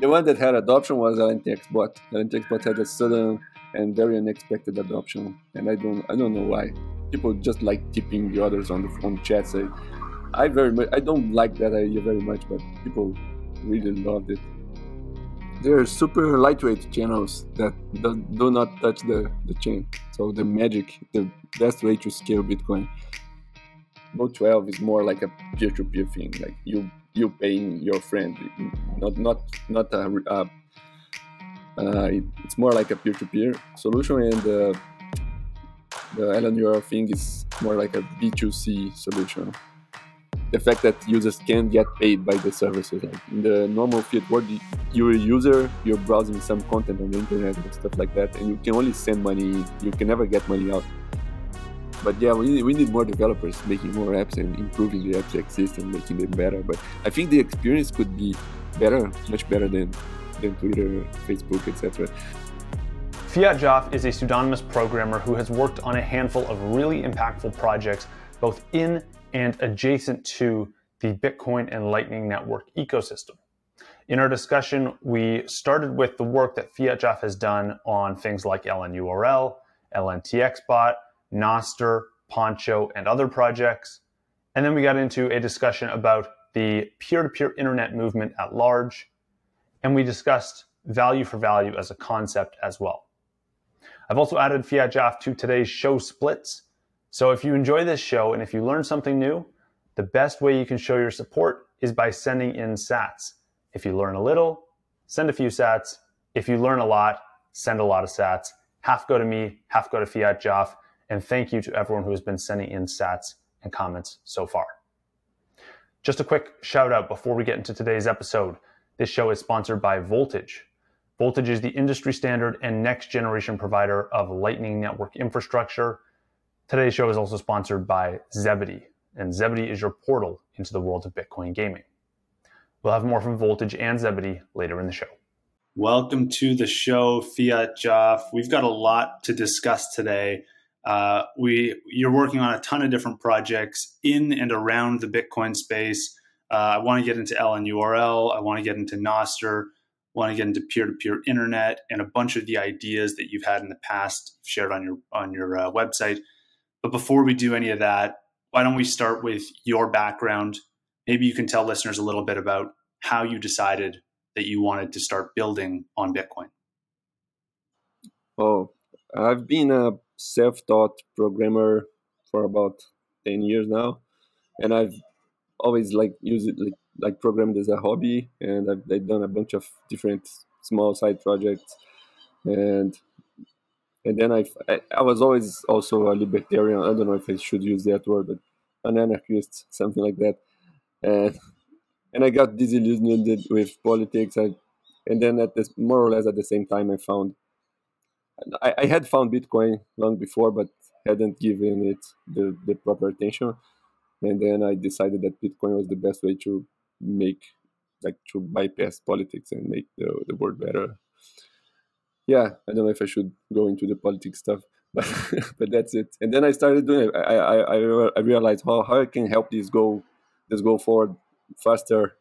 The one that had adoption was LNTXBot. LNTXBot had a sudden and very unexpected adoption, and I don't know why. People just like tipping the others on chats. I don't like that idea very much, but people really loved it. They're super lightweight channels that do not touch the chain. So the magic, the best way to scale Bitcoin. Bolt 12 is more like a peer-to-peer thing, like you paying your friend, it's more like a peer-to-peer solution, and the LNURL thing is more like a B2C solution. The fact that users can get paid by the services. Like in the normal fiat world, you're a user, you're browsing some content on the internet and stuff like that, and you can only send money, you can never get money out. But yeah, we need more developers making more apps and improving the apps that exist and making them better. But I think the experience could be better, much better than Twitter, Facebook, etc. Fiatjaf is a pseudonymous programmer who has worked on a handful of really impactful projects, both in and adjacent to the Bitcoin and Lightning Network ecosystem. In our discussion, we started with the work that Fiatjaf has done on things like LNURL, LNTXBot, Nostr, Poncho, and other projects. And then we got into a discussion about the peer-to-peer internet movement at large. And we discussed value for value as a concept as well. I've also added Fiatjaf to today's show splits. So if you enjoy this show and if you learn something new, the best way you can show your support is by sending in sats. If you learn a little, send a few sats. If you learn a lot, send a lot of sats. Half go to me, half go to Fiatjaf. And thank you to everyone who has been sending in sats and comments so far. Just a quick shout out before we get into today's episode. This show is sponsored by Voltage. Voltage is the industry standard and next generation provider of Lightning Network infrastructure. Today's show is also sponsored by Zebedee, and Zebedee is your portal into the world of Bitcoin gaming. We'll have more from Voltage and Zebedee later in the show. Welcome to the show, Fiatjaf. We've got a lot to discuss today. You're working on a ton of different projects in and around the Bitcoin space. I want to get into LNURL. I want to get into Nostr. I want to get into peer-to-peer internet and a bunch of the ideas that you've had in the past shared on your website. But before we do any of that, why don't we start with your background? Maybe you can tell listeners a little bit about how you decided that you wanted to start building on Bitcoin. Oh, I've been a self-taught programmer for about 10 years now, and I've always used it like programmed as a hobby, and I've done a bunch of different small side projects, and then I was always also a libertarian. I don't know if I should use that word, but an anarchist, something like that, and I got disillusioned with politics, and then at this more or less at the same time I had found Bitcoin long before, but hadn't given it the proper attention. And then I decided that Bitcoin was the best way to to bypass politics and make the world better. Yeah, I don't know if I should go into the politics stuff, but that's it. And then I started doing it. I realized how I can help this go forward faster.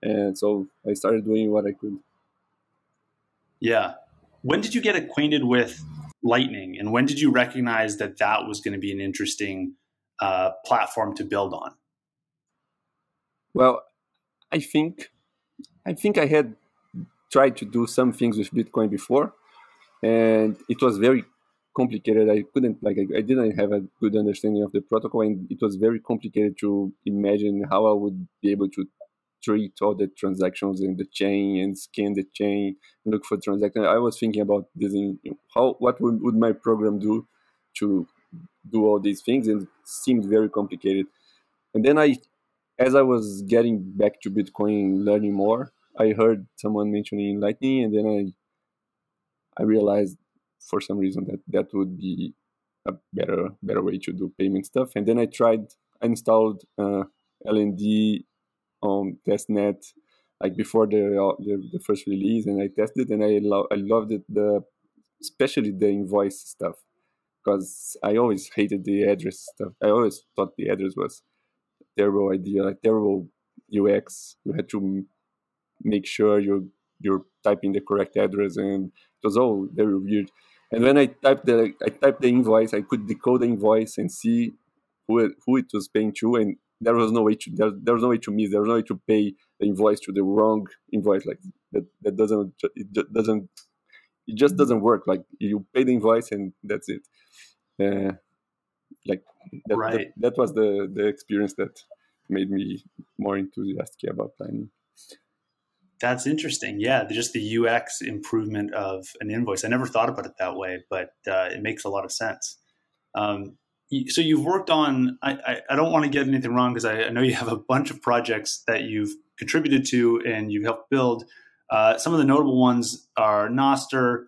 And so I started doing what I could. Yeah. When did you get acquainted with Lightning, and when did you recognize that was going to be an interesting platform to build on? Well, I think I had tried to do some things with Bitcoin before, and it was very complicated. I didn't have a good understanding of the protocol, and it was very complicated to imagine how I would be able to treat all the transactions in the chain and scan the chain, look for transactions. I was thinking about this what would my program do to do all these things, and it seemed very complicated. And then as I was getting back to Bitcoin, learning more, I heard someone mentioning Lightning, and then I realized for some reason that would be a better way to do payment stuff. And then I installed LND on testnet before the first release, and I tested, and I loved it, especially the invoice stuff, because I always hated the address stuff. I always thought the address was a terrible idea, a terrible UX. You had to make sure you you're typing the correct address, and it was all very weird. And when I typed the invoice, I could decode the invoice and see who it was paying to, and there was no way to there was no way to pay the invoice to the wrong invoice. Like it just doesn't work. Like you pay the invoice and that's it. That was the experience that made me more enthusiastic about planning. That's interesting. Yeah, just the UX improvement of an invoice. I never thought about it that way, but it makes a lot of sense. So you've worked on, I don't want to get anything wrong because I know you have a bunch of projects that you've contributed to and you've helped build. Some of the notable ones are Nostr,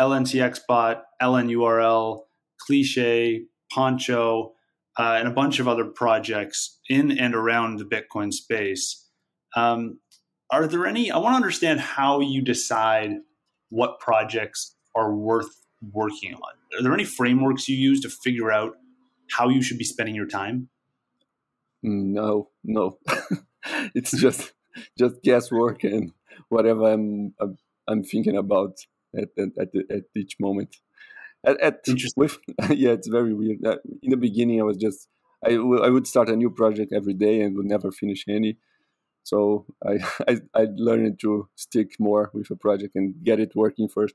LNTXBot, LNURL, Cliche, Poncho, and a bunch of other projects in and around the Bitcoin space. Are there any, I want to understand how you decide what projects are worth working on. Are there any frameworks you use to figure out how you should be spending your time? No. It's just guesswork and whatever I'm thinking about at each moment. It's very weird. In the beginning, I would start a new project every day and would never finish any. So I learned to stick more with a project and get it working first.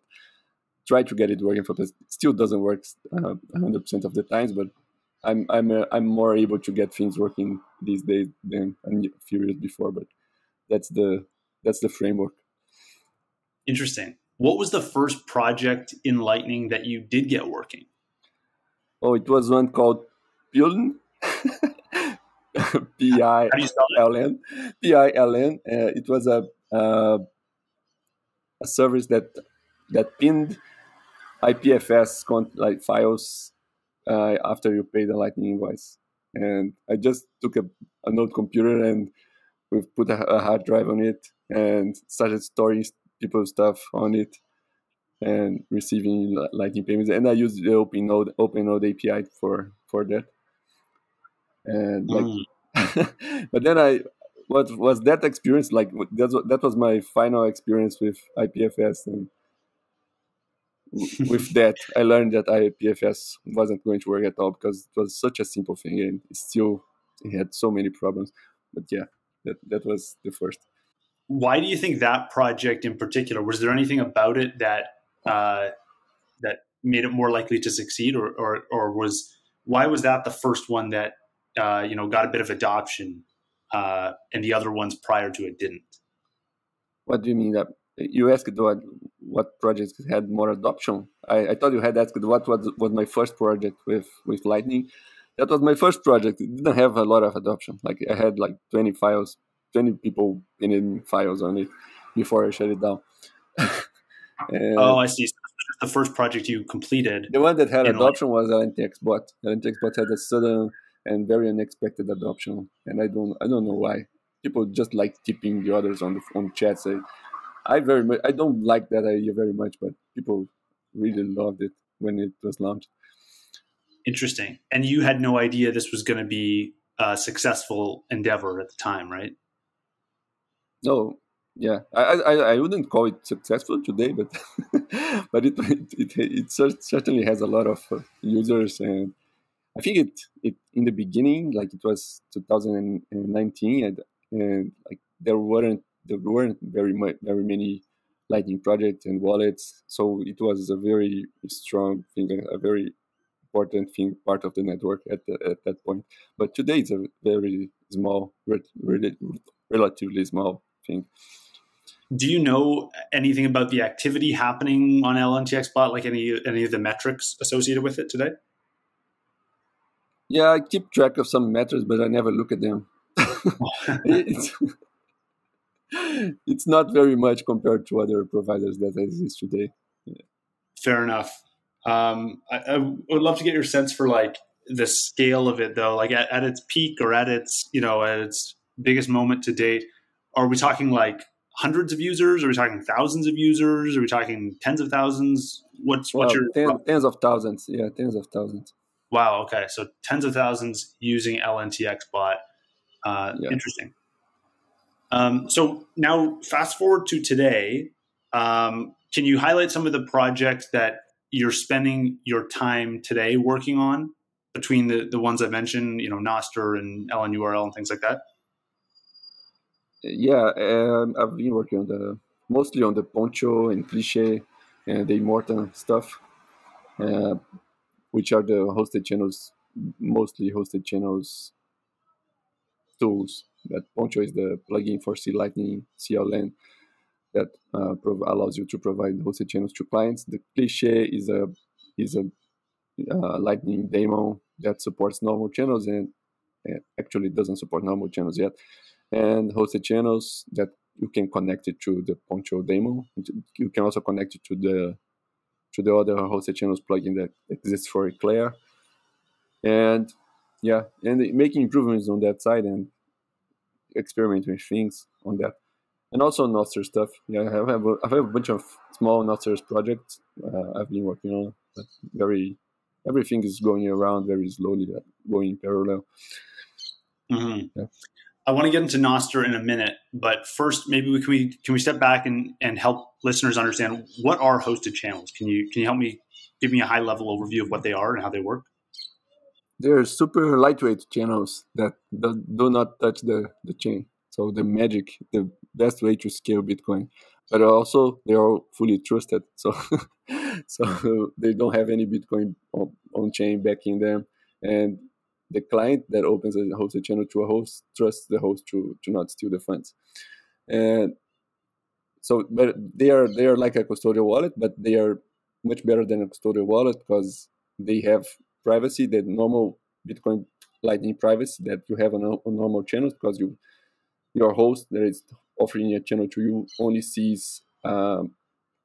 Try to get it working first. It still doesn't work 100% of the times, but I'm more able to get things working these days than a few years before. But that's the framework. Interesting. What was the first project in Lightning that you did get working? Oh, it was one called PiLN. PiLN. PiLN. It was a service that pinned IPFS files after you pay the Lightning invoice. And I just took a node computer and we put a hard drive on it and started storing people's stuff on it and receiving Lightning payments. And I used the OpenNode API for that. And but then what was that experience like? That was my final experience with IPFS, and with that I learned that IPFS wasn't going to work at all because it was such a simple thing and it had so many problems. But yeah, that was the first. Why do you think that project in particular? Was there anything about it that that made it more likely to succeed, or was why was that the first one that got a bit of adoption and the other ones prior to it didn't? What do you mean? That you asked what projects had more adoption? I thought you had asked what was my first project with Lightning. That was my first project. It didn't have a lot of adoption. Like I had 20 people pinning files on it before I shut it down. Oh, I see. So the first project you completed. The one that had adoption was LNTXBot. LNTXBot had a sudden and very unexpected adoption, and I don't know why. People just like tipping the others on the phone chats. I don't like that idea very much, but people really loved it when it was launched. Interesting. And you had no idea this was going to be a successful endeavor at the time, right? No. Yeah. I wouldn't call it successful today, but but it certainly has a lot of users. And I think it in the beginning, it was 2019, and there weren't very many Lightning projects and wallets, so it was a very strong thing, a very important thing, part of the network at that point. But today it's a very small, relatively small thing. Do you know anything about the activity happening on LNTXBot, like any of the metrics associated with it today? Yeah, I keep track of some metrics, but I never look at them. It's not very much compared to other providers that exist today. Yeah. Fair enough. I would love to get your sense for the scale of it, though. At its peak or at its biggest moment to date, are we talking hundreds of users? Are we talking thousands of users? Are we talking tens of thousands? Tens of thousands? Yeah, tens of thousands. Wow. Okay, so tens of thousands using LNTXBot. Yeah. Interesting. So now fast forward to today. Can you highlight some of the projects that you're spending your time today working on between the ones I mentioned, you know, Nostr and LNURL and things like that? Yeah, I've been working on mostly on the Poncho and Cliche and the Immortan stuff, which are the mostly hosted channels tools. That Poncho is the plugin for C-Lightning, CLN, that allows you to provide hosted channels to clients. The Cliche is a Lightning demo that supports normal channels and actually doesn't support normal channels yet. And hosted channels that you can connect it to the Poncho demo. You can also connect it to the other hosted channels plugin that exists for Eclair. And yeah, and making improvements on that side and experimenting with things on that. And also Nostr stuff. Yeah, I have a bunch of small Nostr projects I've been working on, but everything is going around very slowly, going in parallel. Mm-hmm. Yeah. I want to get into Nostr in a minute, but first, maybe we can step back and help listeners understand what are hosted channels. Can you help me, give me a high level overview of what they are and how they work? They're super lightweight channels that do not touch the chain. So the magic, the best way to scale Bitcoin, but also they are fully trusted. So they don't have any Bitcoin on chain backing them, and the client that opens a hosted channel to a host trusts the host to not steal the funds. And so, but they are like a custodial wallet, but they are much better than a custodial wallet because they have privacy, that normal Bitcoin Lightning privacy that you have on normal channels, because your host that is offering a channel to you only sees an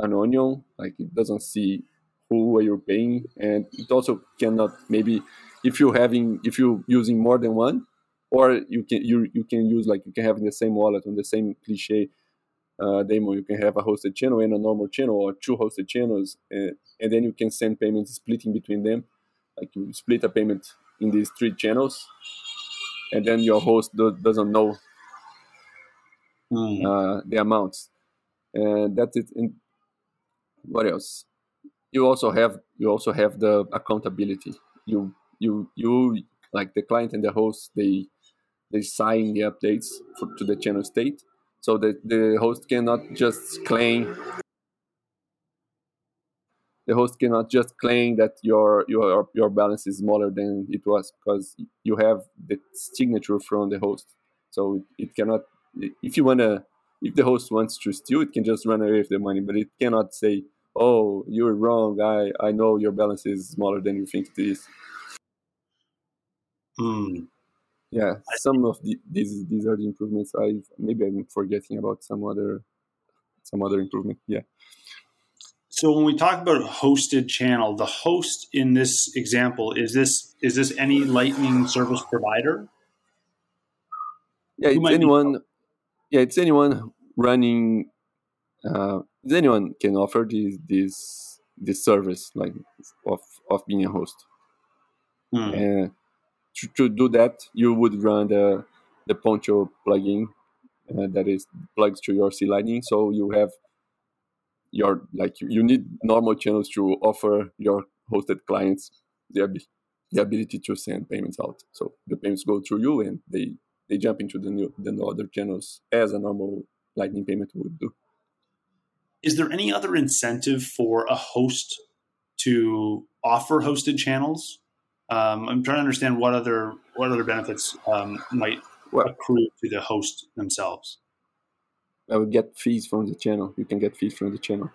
onion, like it doesn't see who are you paying, and it also cannot maybe. If you're using more than one, or you can use, like, you can have in the same wallet on the same Cliche demo, you can have a hosted channel and a normal channel, or two hosted channels, and then you can send payments splitting between them, like you split a payment in these three channels, and then your host doesn't know the amounts, and that's it. And what else? You also have the accountability. You like the client and the host, they sign the updates to the channel state, so that the host cannot just claim that your balance is smaller than it was, because you have the signature from the host. So it cannot, if the host wants to steal, it can just run away with the money, but it cannot say, "Oh, you're wrong. I know your balance is smaller than you think it is." Yeah, some of these are the improvements. I'm forgetting about some other improvement. Yeah. So when we talk about hosted channel, the host in this example is this any Lightning service provider? Yeah, it's anyone running. Anyone can offer this service, like of being a host. And to do that, you would run the Poncho plugin that is plugs to your C-Lightning. So you have you need normal channels to offer your hosted clients the ability to send payments out. So the payments go through you, and they jump into the other channels as a normal Lightning payment would do. Is there any other incentive for a host to offer hosted channels? I'm trying to understand what other benefits might accrue to the host themselves. I would get fees from the channel. You can get fees from the channel.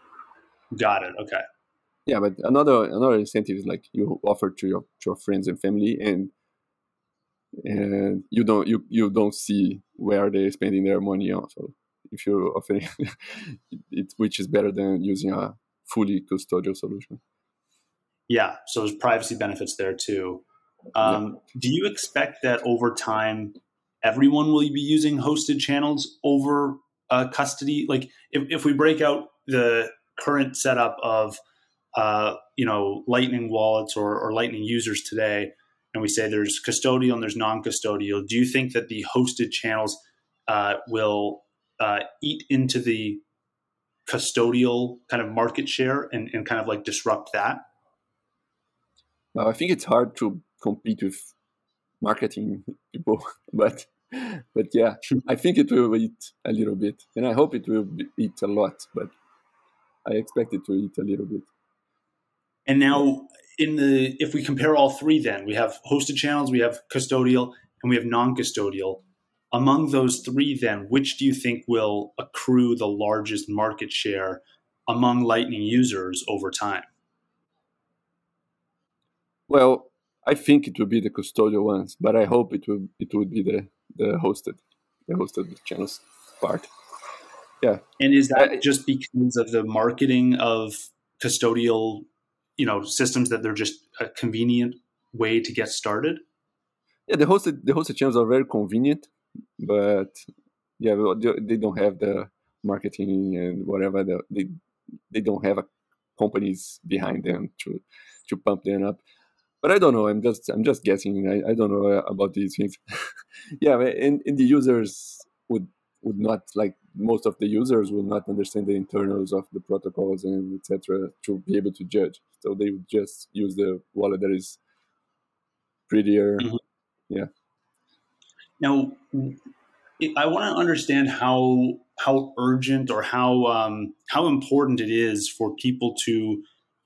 Got it. Okay. Yeah, but another incentive is, like, you offer to your friends and family, and you don't see where they're spending their money on. So if you're offering it, which is better than using a fully custodial solution. Yeah, so there's privacy benefits there too. Yeah. Do you expect that over time, everyone will be using hosted channels over custody? Like, if we break out the current setup of Lightning wallets or Lightning users today, and we say there's custodial and there's non-custodial, do you think that the hosted channels will eat into the custodial kind of market share and kind of like disrupt that? Well, I think it's hard to compete with marketing people, but yeah, I think it will eat a little bit, and I hope it will eat a lot, but I expect it to eat a little bit. And now if we compare all three, then we have hosted channels, we have custodial, and we have non-custodial. Among those three, then, which do you think will accrue the largest market share among Lightning users over time? Well, I think it will be the custodial ones, but I hope it would be the hosted channels part. Yeah. And is that just because of the marketing of custodial, systems, that they're just a convenient way to get started? Yeah, the hosted channels are very convenient, but yeah, they don't have the marketing and whatever. They don't have companies behind them to pump them up. But I don't know. I'm just guessing. I don't know about these things. Yeah, and the users would not, like, most of the users will not understand the internals of the protocols and etc. to be able to judge. So they would just use the wallet that is prettier. Mm-hmm. Yeah. Now, I want to understand how urgent or how important it is for people to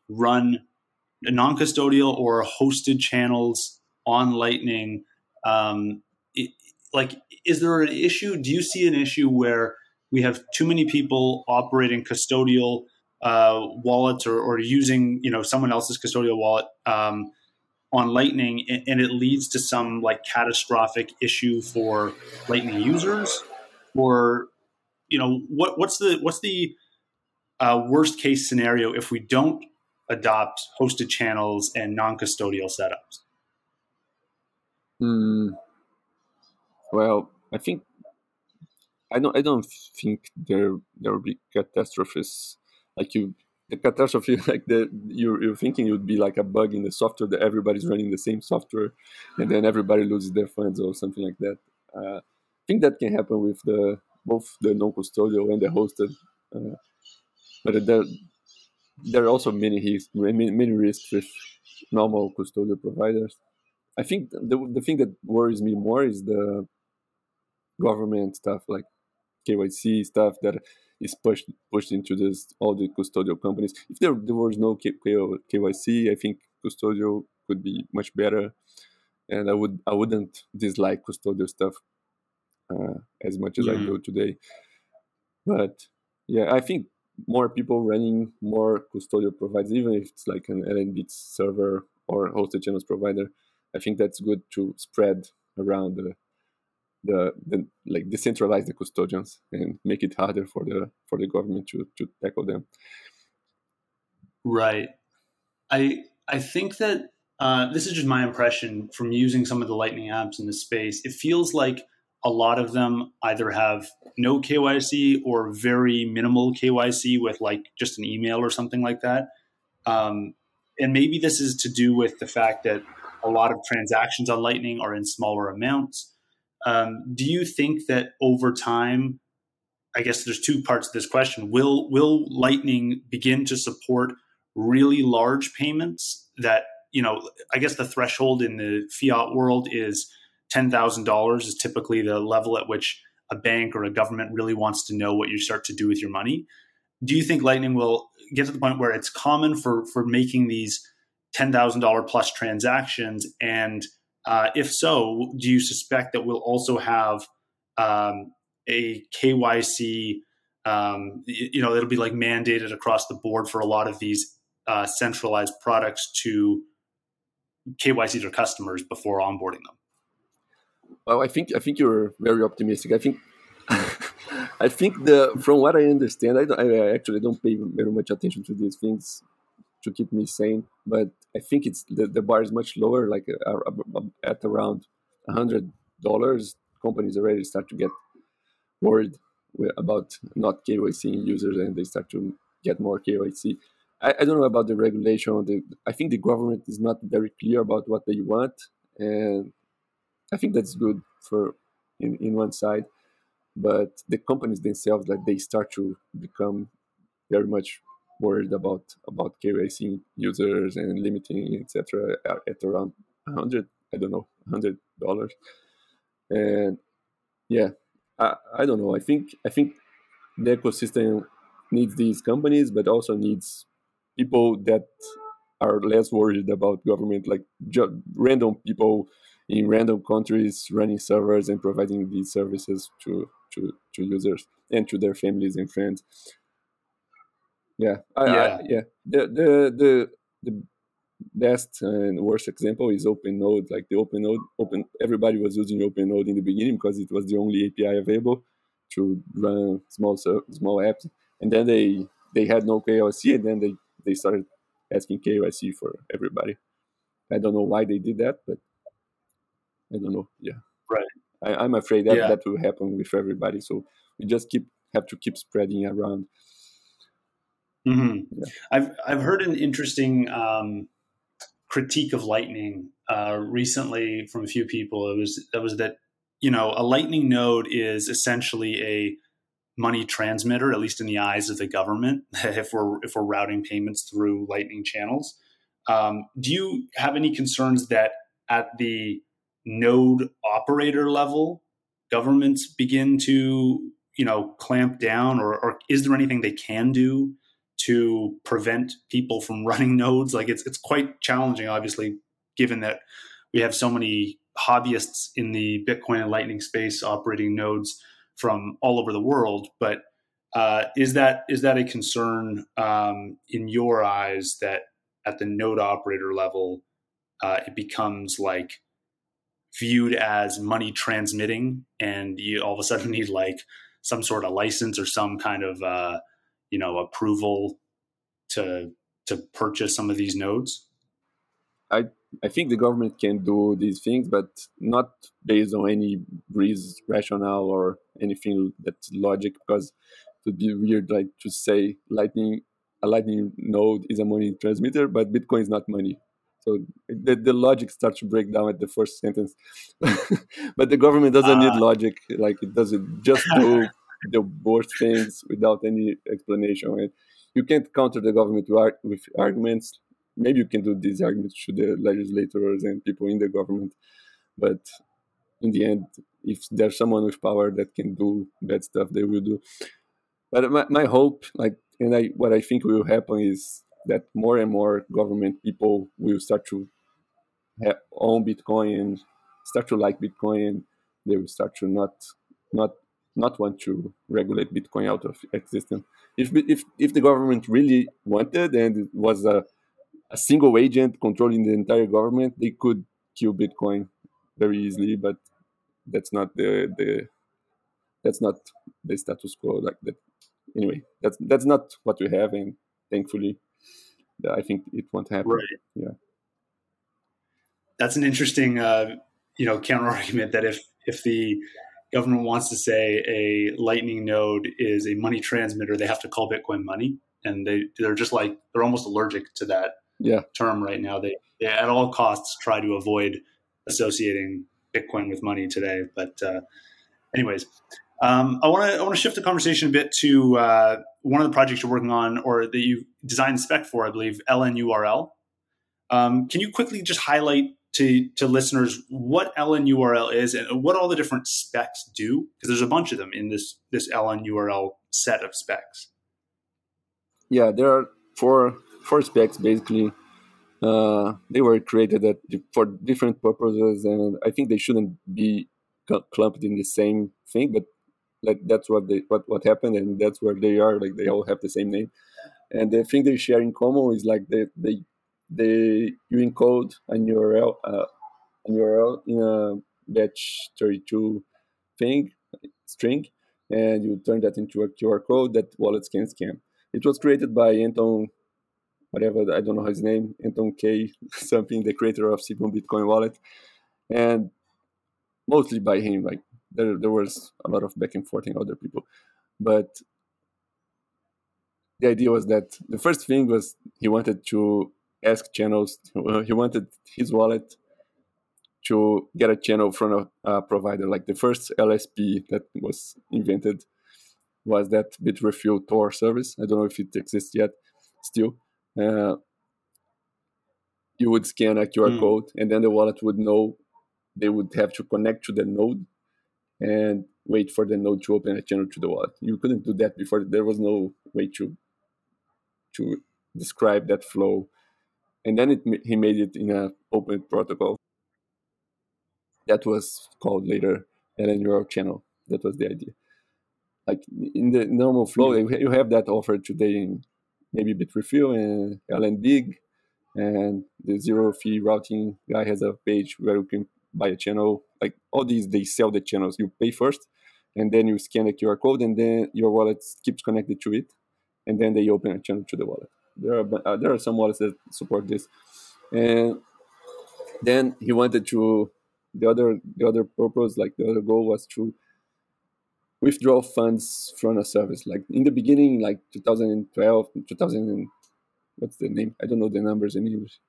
run non-custodial or hosted channels on Lightning. Is there an issue? Do you see an issue where we have too many people operating custodial wallets or using someone else's custodial wallet on Lightning, and it leads to some catastrophic issue for Lightning users? Or what's the worst case scenario if we don't adopt hosted channels and non-custodial setups? Well, I think I don't think there will be catastrophes. The catastrophe, you're thinking it would be like a bug in the software that everybody's running the same software, and then everybody loses their funds or something like that. I think that can happen with both the non-custodial and the hosted, but there are also many risks with normal custodial providers. I think the thing that worries me more is the government stuff, like KYC stuff that is pushed into all the custodial companies. If there was no KYC, I think custodial could be much better, and I wouldn't dislike custodial stuff as much as I do today. But yeah, I think more people running more custodial providers, even if it's like an LNbits server or hosted channels provider, I think that's good to spread around the decentralize the custodians and make it harder for the government to tackle them. Right. I think that this is just my impression from using some of the Lightning apps in this space. It feels like a lot of them either have no KYC or very minimal KYC with just an email or something like that. And maybe this is to do with the fact that a lot of transactions on Lightning are in smaller amounts. Do you think that over time, I guess there's two parts to this question, will Lightning begin to support really large payments that, I guess the threshold in the fiat world is $10,000 is typically the level at which a bank or a government really wants to know what you start to do with your money. Do you think Lightning will get to the point where it's common for making these $10,000 plus transactions? And if so, do you suspect that we'll also have a KYC, it'll be mandated across the board for a lot of these centralized products to KYC their customers before onboarding them? Well, I think you're very optimistic. I think from what I understand, I actually don't pay very much attention to these things to keep me sane, but I think it's the bar is much lower, at around $100, companies already start to get worried about not KYCing users, and they start to get more KYC. I don't know about the regulation. I think the government is not very clear about what they want, and I think that's good in one side. But the companies themselves, like, they start to become very much worried about KYC users and limiting, etc., at around $100. And yeah, I don't know. I think the ecosystem needs these companies, but also needs people that are less worried about government, like random people in random countries running servers and providing these services to users and to their families and friends. The best and worst example is OpenNode. Like the OpenNode, everybody was using OpenNode in the beginning because it was the only API available to run small apps. And then they had no KYC, and then they started asking KYC for everybody. I don't know why they did that, but I don't know. Yeah, right. I'm afraid that will happen with everybody. So we just have to keep spreading around. Mm-hmm. Yeah. I've heard an interesting critique of Lightning recently from a few people. It was that you know, a Lightning node is essentially a money transmitter, at least in the eyes of the government. If we're routing payments through Lightning channels, do you have any concerns that at the node operator level, governments begin to, you know, clamp down, or is there anything they can do to prevent people from running nodes? Like it's quite challenging, obviously, given that we have so many hobbyists in the Bitcoin and Lightning space operating nodes from all over the world. But is that a concern in your eyes, that at the node operator level, it becomes like viewed as money transmitting, and you all of a sudden need like some sort of license or some kind of approval to purchase some of these nodes? I think the government can do these things, but not based on any rationale or anything that's logic, because it would be weird, like, to say a lightning node is a money transmitter, but Bitcoin is not money. So the logic starts to break down at the first sentence. But the government doesn't need logic. Like, it doesn't just do the worst things without any explanation. And you can't counter the government with arguments. Maybe you can do these arguments to the legislators and people in the government, but in the end, if there's someone with power that can do that stuff, they will do. But my hope, what I think will happen is that more and more government people will start to own Bitcoin and start to like Bitcoin, and they will start to not want to regulate Bitcoin out of existence. If the government really wanted, and it was a single agent controlling the entire government, they could kill Bitcoin very easily, but that's not the status quo. Like that. Anyway, that's not what we have, and thankfully, I think it won't happen. Right. Yeah, that's an interesting, counter argument, that if the government wants to say a Lightning node is a money transmitter, they have to call Bitcoin money, and they're just like, they're almost allergic to that. Yeah. Term right now. They at all costs try to avoid associating Bitcoin with money today. But I want to shift the conversation a bit to one of the projects you're working on, or that you designed spec for, I believe, LNURL. Can you quickly just highlight to listeners what LNURL is and what all the different specs do? Because there's a bunch of them in this LNURL set of specs. Yeah, there are four specs, basically. They were created for different purposes, and I think they shouldn't be clumped in the same thing, but like that's what happened, and that's where they are. Like, they all have the same name, and the thing they share in common is like you encode an URL in a batch 32 string, and you turn that into a QR code that wallets can scan. It was created by Anton, whatever, I don't know his name, Anton K, something, the creator of Crypton Bitcoin Wallet, and mostly by him. Like there was a lot of back and forth in other people, but the idea was that the first thing was he wanted to ask channels. He wanted his wallet to get a channel from a provider. Like the first LSP that was invented was that Bitrefill Tor service. I don't know if it exists yet still. You would scan a QR code, and then the wallet would know they would have to connect to the node and wait for the node to open a channel to the wallet. You couldn't do that before. There was no way to describe that flow. And then he made it in an open protocol. That was called later LNURL channel. That was the idea. Like in the normal flow, you have that offered today in maybe Bitrefill and LNbig, and the zero fee routing guy has a page where you can buy a channel. Like all these, they sell the channels. You pay first, and then you scan a QR code, and then your wallet keeps connected to it, and then they open a channel to the wallet. There are some wallets that support this. And then he wanted to, the other purpose, like the other goal was to withdraw funds from a service. Like in the beginning, like 2012, 2000, what's the name? I don't know the numbers in English.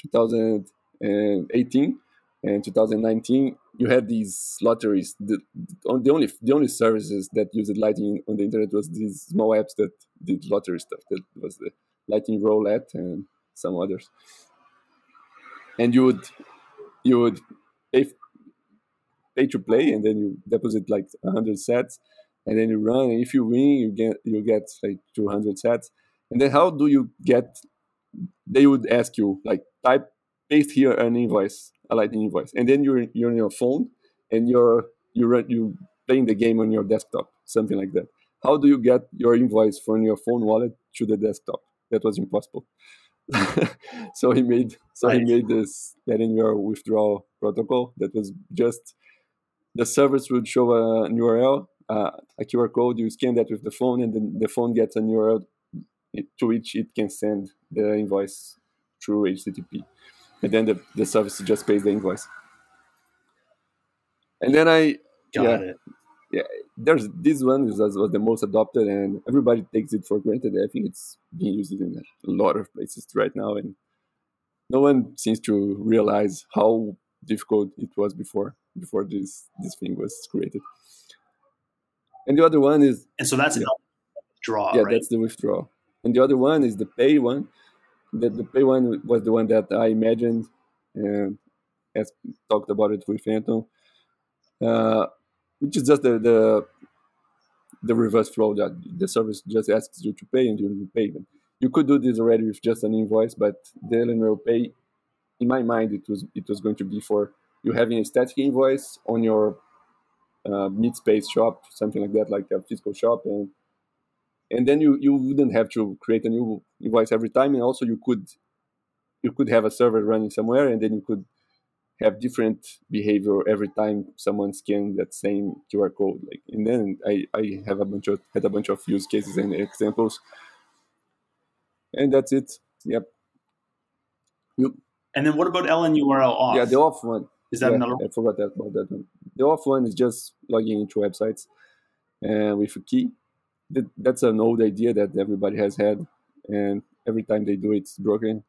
2018 and 2019, you had these lotteries. The only services that used Lightning on the internet was these small apps that did lottery stuff. That was the Lightning Roulette and some others. And you would pay to play, and then you deposit like 100 sats, and then you run, and if you win, you get like 200 sats. And then how do you get? They would ask you like paste here an invoice, a Lightning invoice, and then you're on your phone and you're playing the game on your desktop, something like that. How do you get your invoice from your phone wallet to the desktop? That was impossible. So he made this LNURL withdrawal protocol that was just the service would show an URL, a QR code. You scan that with the phone, and then the phone gets an URL to which it can send the invoice through HTTP. And then the service just pays the invoice. And then I got it. Yeah, there's this one was the most adopted, and everybody takes it for granted. I think it's being used in a lot of places right now, and no one seems to realize how difficult it was before this thing was created. And the other one is, and so that's the withdrawal. Yeah, right? That's the withdrawal. And the other one is the pay one. The pay one was the one that I imagined, and as talked about it with Anton. Which is just the reverse flow that the service just asks you to pay, and you pay them. You could do this already with just an invoice, but the LNURL pay, in my mind, it was going to be for you having a static invoice on your meat space shop, something like that, like a physical shop, and then you wouldn't have to create a new invoice every time, and also you could have a server running somewhere, and then you could have different behavior every time someone scans that same QR code. Like, and then I have had a bunch of use cases and examples, and that's it. Yep. And then what about LNURL off? Yeah, the off one. Is that another? I forgot about that one. The off one is just logging into websites with a key. That's an old idea that everybody has had, and every time they do it, it's broken.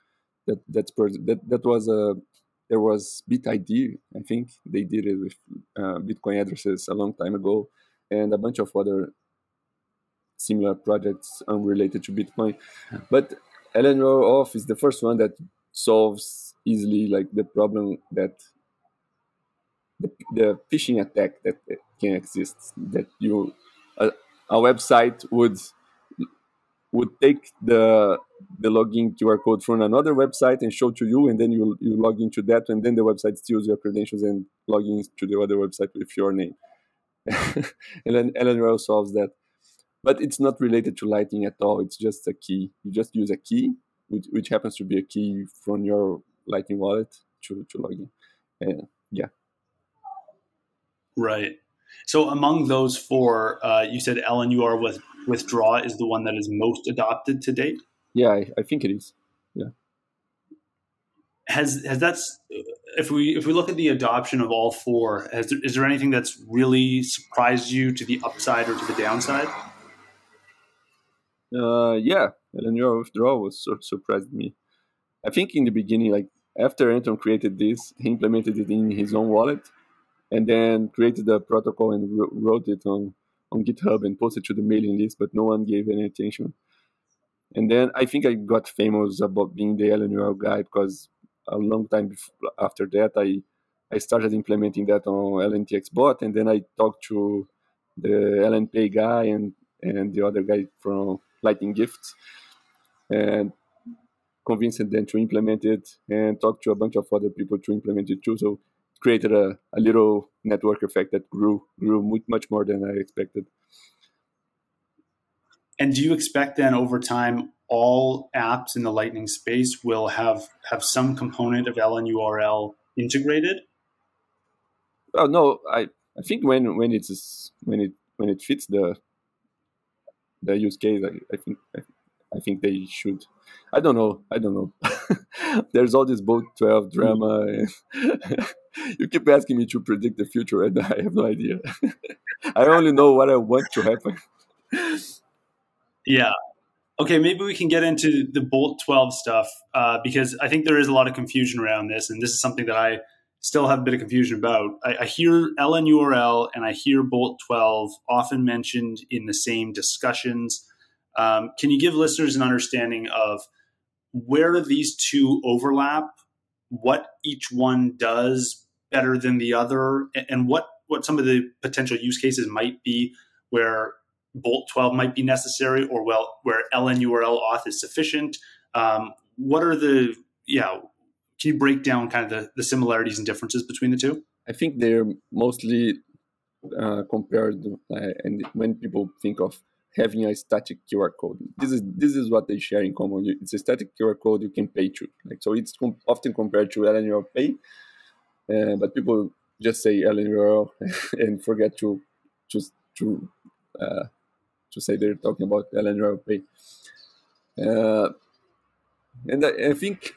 There was BitID, I think. They did it with Bitcoin addresses a long time ago, and a bunch of other similar projects unrelated to Bitcoin. But LNURL off is the first one that solves easily like the problem that the phishing attack that can exist, that you a website would take the login QR code from another website and show to you, and then you log into that, and then the website steals your credentials and log in to the other website with your name. And then LNURL solves that. But it's not related to Lightning at all. It's just a key. You just use a key, which happens to be a key from your Lightning wallet to log in. Yeah. Right. So among those four, you said LNURL withdraw is the one that is most adopted to date? Yeah, I think it is. Yeah. Has that's if we look at the adoption of all four, is there anything that's really surprised you to the upside or to the downside? Yeah, LNURL withdraw surprised me. I think in the beginning, like after Anton created this, he implemented it in his own wallet and then created the protocol and wrote it on GitHub and posted to the mailing list, but no one gave any attention. And then I think I got famous about being the LNURL guy, because a long time after that, I started implementing that on LNTXBot, and then I talked to the LNpay guy and the other guy from Lightning Gifts, and convinced them to implement it, and talked to a bunch of other people to implement it too. So it created a little network effect that grew much more than I expected. And do you expect then over time all apps in the Lightning space will have some component of LNURL integrated? Oh, no, I think when it fits the use case, I think they should. I don't know. There's all this Bolt 12 drama. And you keep asking me to predict the future, and I have no idea. I only know what I want to happen. Yeah. Okay, maybe we can get into the Bolt 12 stuff because I think there is a lot of confusion around this, and this is something that I still have a bit of confusion about. I hear LNURL and I hear Bolt 12 often mentioned in the same discussions. Can you give listeners an understanding of where do these two overlap, what each one does better than the other, and what some of the potential use cases might be where Bolt 12 might be necessary, or where LNURL auth is sufficient? What are the, can you break down kind of the similarities and differences between the two? I think they're mostly compared, and when people think of having a static QR code, this is what they share in common. It's a static QR code you can pay to. Like, so it's often compared to LNURL Pay, but people just say LNURL and forget to say they're talking about LNURL Pay. And I think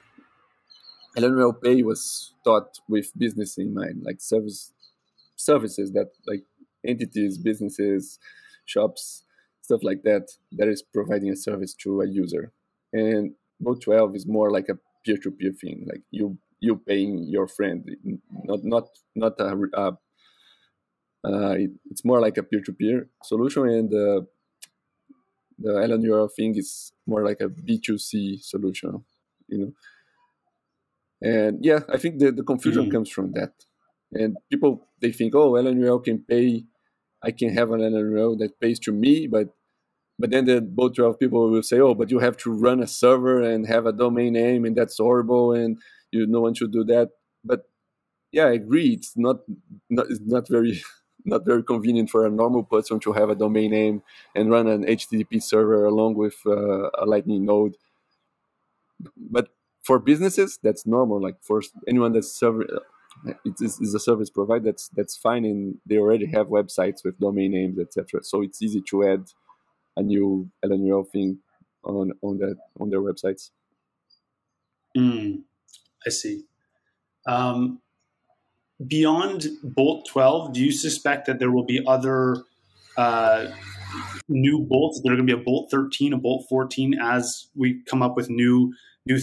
LNURL Pay was thought with business in mind, like services that like entities, businesses, shops, stuff like that is providing a service to a user. And Bolt 12 is more like a peer-to-peer thing, like you paying your friend, it's more like a peer-to-peer solution, and the LNURL thing is more like a B2C solution, you know. And yeah, I think the confusion comes from that. And people, they think, oh, LNURL can pay, I can have an LNURL that pays to me, but then the Bolt 12 people will say, oh, but you have to run a server and have a domain name, and that's horrible, and no one should do that. But yeah, I agree. It's not very convenient for a normal person to have a domain name and run an HTTP server along with a Lightning node. But for businesses, that's normal. Like for anyone that's is a service provider, that's fine, and they already have websites with domain names, etc. So it's easy to add a new LNURL thing on their websites. I see. Beyond Bolt 12, do you suspect that there will be other new bolts? There are going to be a Bolt 13, a Bolt 14 as we come up with new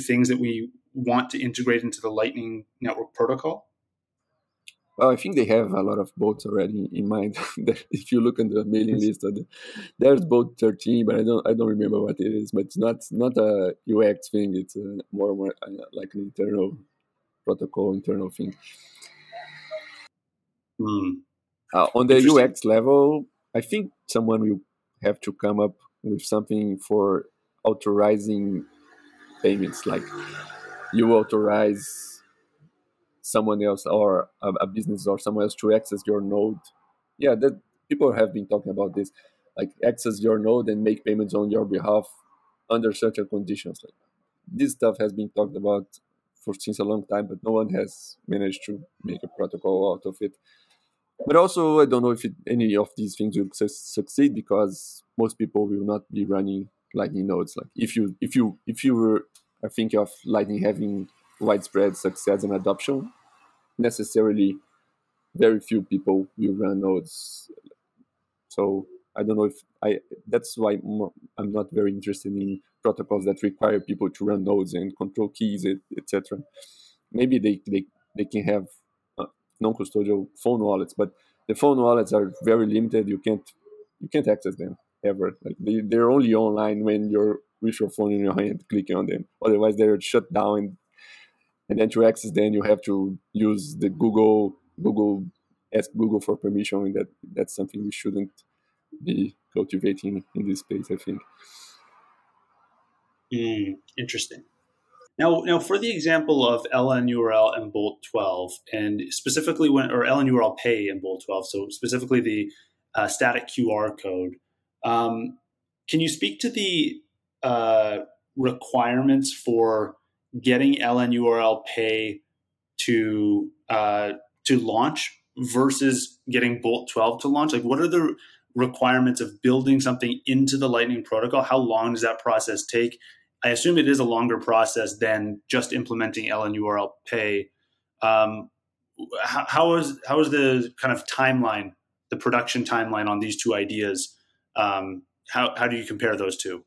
things that we want to integrate into the Lightning Network protocol? Well, I think they have a lot of bolts already in mind. If you look at the mailing list, there's Bolt 13, but I don't remember what it is. But it's not a UX thing. It's more like an internal protocol, internal thing. On the UX level, I think someone will have to come up with something for authorizing payments, like you authorize someone else or a business or someone else to access your node. Yeah, that people have been talking about this, like access your node and make payments on your behalf under certain conditions. Like, this stuff has been talked about since a long time, but no one has managed to make a protocol out of it. But also, I don't know if any of these things will succeed, because most people will not be running Lightning nodes. Like if you were thinking of Lightning having widespread success and adoption, necessarily very few people will run nodes. So I don't know if that's why I'm not very interested in protocols that require people to run nodes and control keys, etc. maybe they can have non-custodial phone wallets, but the phone wallets are very limited. You can't access them ever. Like they're only online when you're with your phone in your hand clicking on them. Otherwise, they're shut down. And then to access them, you have to use the Google, ask Google for permission. And that's something we shouldn't be cultivating in this space, I think. Interesting. Now for the example of LNURL and Bolt 12, and specifically or LNURL Pay and Bolt 12, so specifically the static QR code, can you speak to the requirements for getting LNURL Pay to launch versus getting Bolt 12 to launch? Like, what are the requirements of building something into the Lightning protocol? How long does that process take? I assume it is a longer process than just implementing LNURL Pay. How is the kind of timeline, the production timeline on these two ideas? How do you compare those two?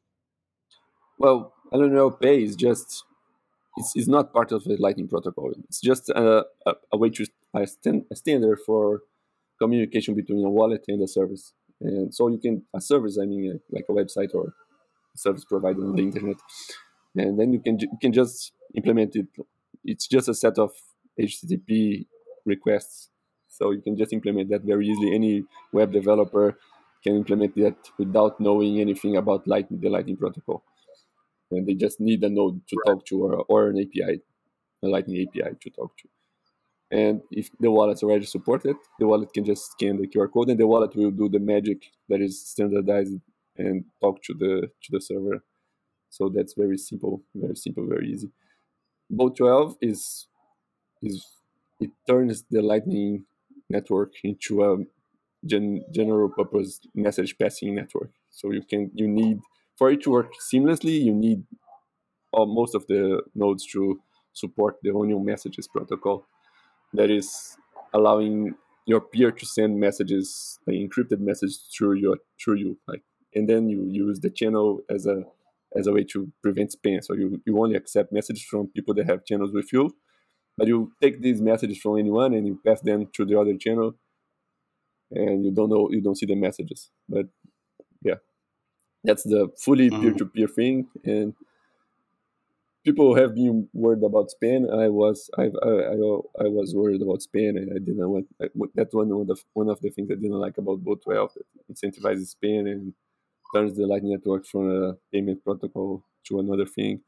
Well, LNURL Pay is just it's not part of the Lightning protocol. It's just a way to a standard for communication between a wallet and a service. And so you can a service, I mean, like a website or service provider on the internet, and then you can just implement it. It's just a set of HTTP requests, so you can just implement that very easily. Any web developer can implement that without knowing anything about the Lightning protocol, and they just need a node to talk to or an API, a Lightning API to talk to. And if the wallet's already supported, the wallet can just scan the QR code, and the wallet will do the magic that is standardized and talk to the server. So that's very simple, very easy. Bolt 12 it turns the Lightning network into a general purpose message passing network. So you need for it to work seamlessly, you need most of the nodes to support the onion messages protocol, that is allowing your peer to send messages, like encrypted messages through you, like. And then you use the channel as a way to prevent spam. So you only accept messages from people that have channels with you, but you take these messages from anyone and you pass them to the other channel, and you don't see the messages. But yeah, that's the fully peer-to-peer thing. And people have been worried about spam. I was worried about spam, and I didn't want that. One of the things I didn't like about Bolt 12, that incentivizes spam and turns the Lightning Network from a payment protocol to another thing.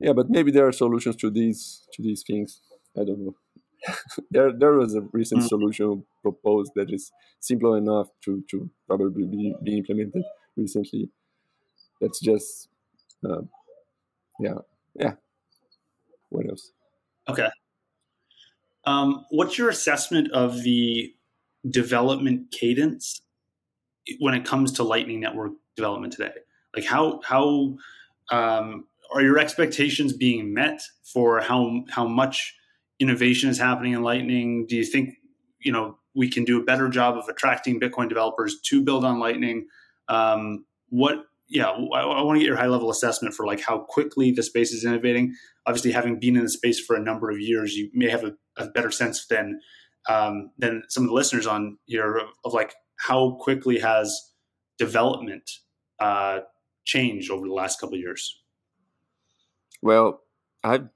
Yeah, but maybe there are solutions to these things. I don't know. There was a recent solution proposed that is simple enough to probably be implemented recently. That's just, yeah. What else? Okay. What's your assessment of the development cadence when it comes to Lightning Network development today? Like how are your expectations being met for how much innovation is happening in Lightning? Do you think, we can do a better job of attracting Bitcoin developers to build on Lightning? I want to get your high level assessment for like how quickly the space is innovating. Obviously, having been in the space for a number of years, you may have a better sense than some of the listeners on here of like, how quickly has development changed over the last couple of years? Well, I've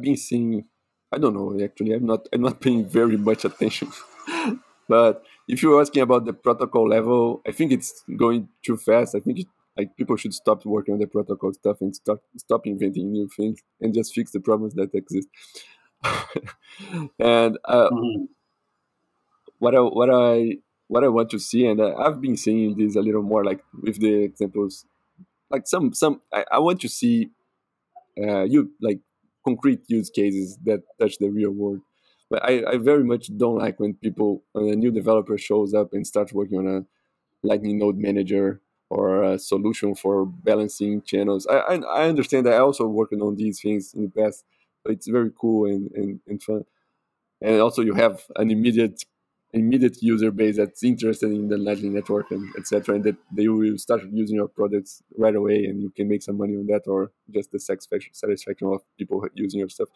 been seeing, I don't know, actually, I'm not paying very much attention. But if you're asking about the protocol level, I think it's going too fast. I think people should stop working on the protocol stuff and stop inventing new things and just fix the problems that exist. And what I want to see, and I've been seeing this a little more, like with the examples, like some. I want to see concrete use cases that touch the real world. But I very much don't like when a new developer shows up and starts working on a Lightning Node Manager or a solution for balancing channels. I understand that I also working on these things in the past. But it's very cool and fun, and also you have an immediate user base that's interested in the Lightning Network and etc. And that they will start using your products right away, and you can make some money on that, or just the satisfaction of people using your stuff.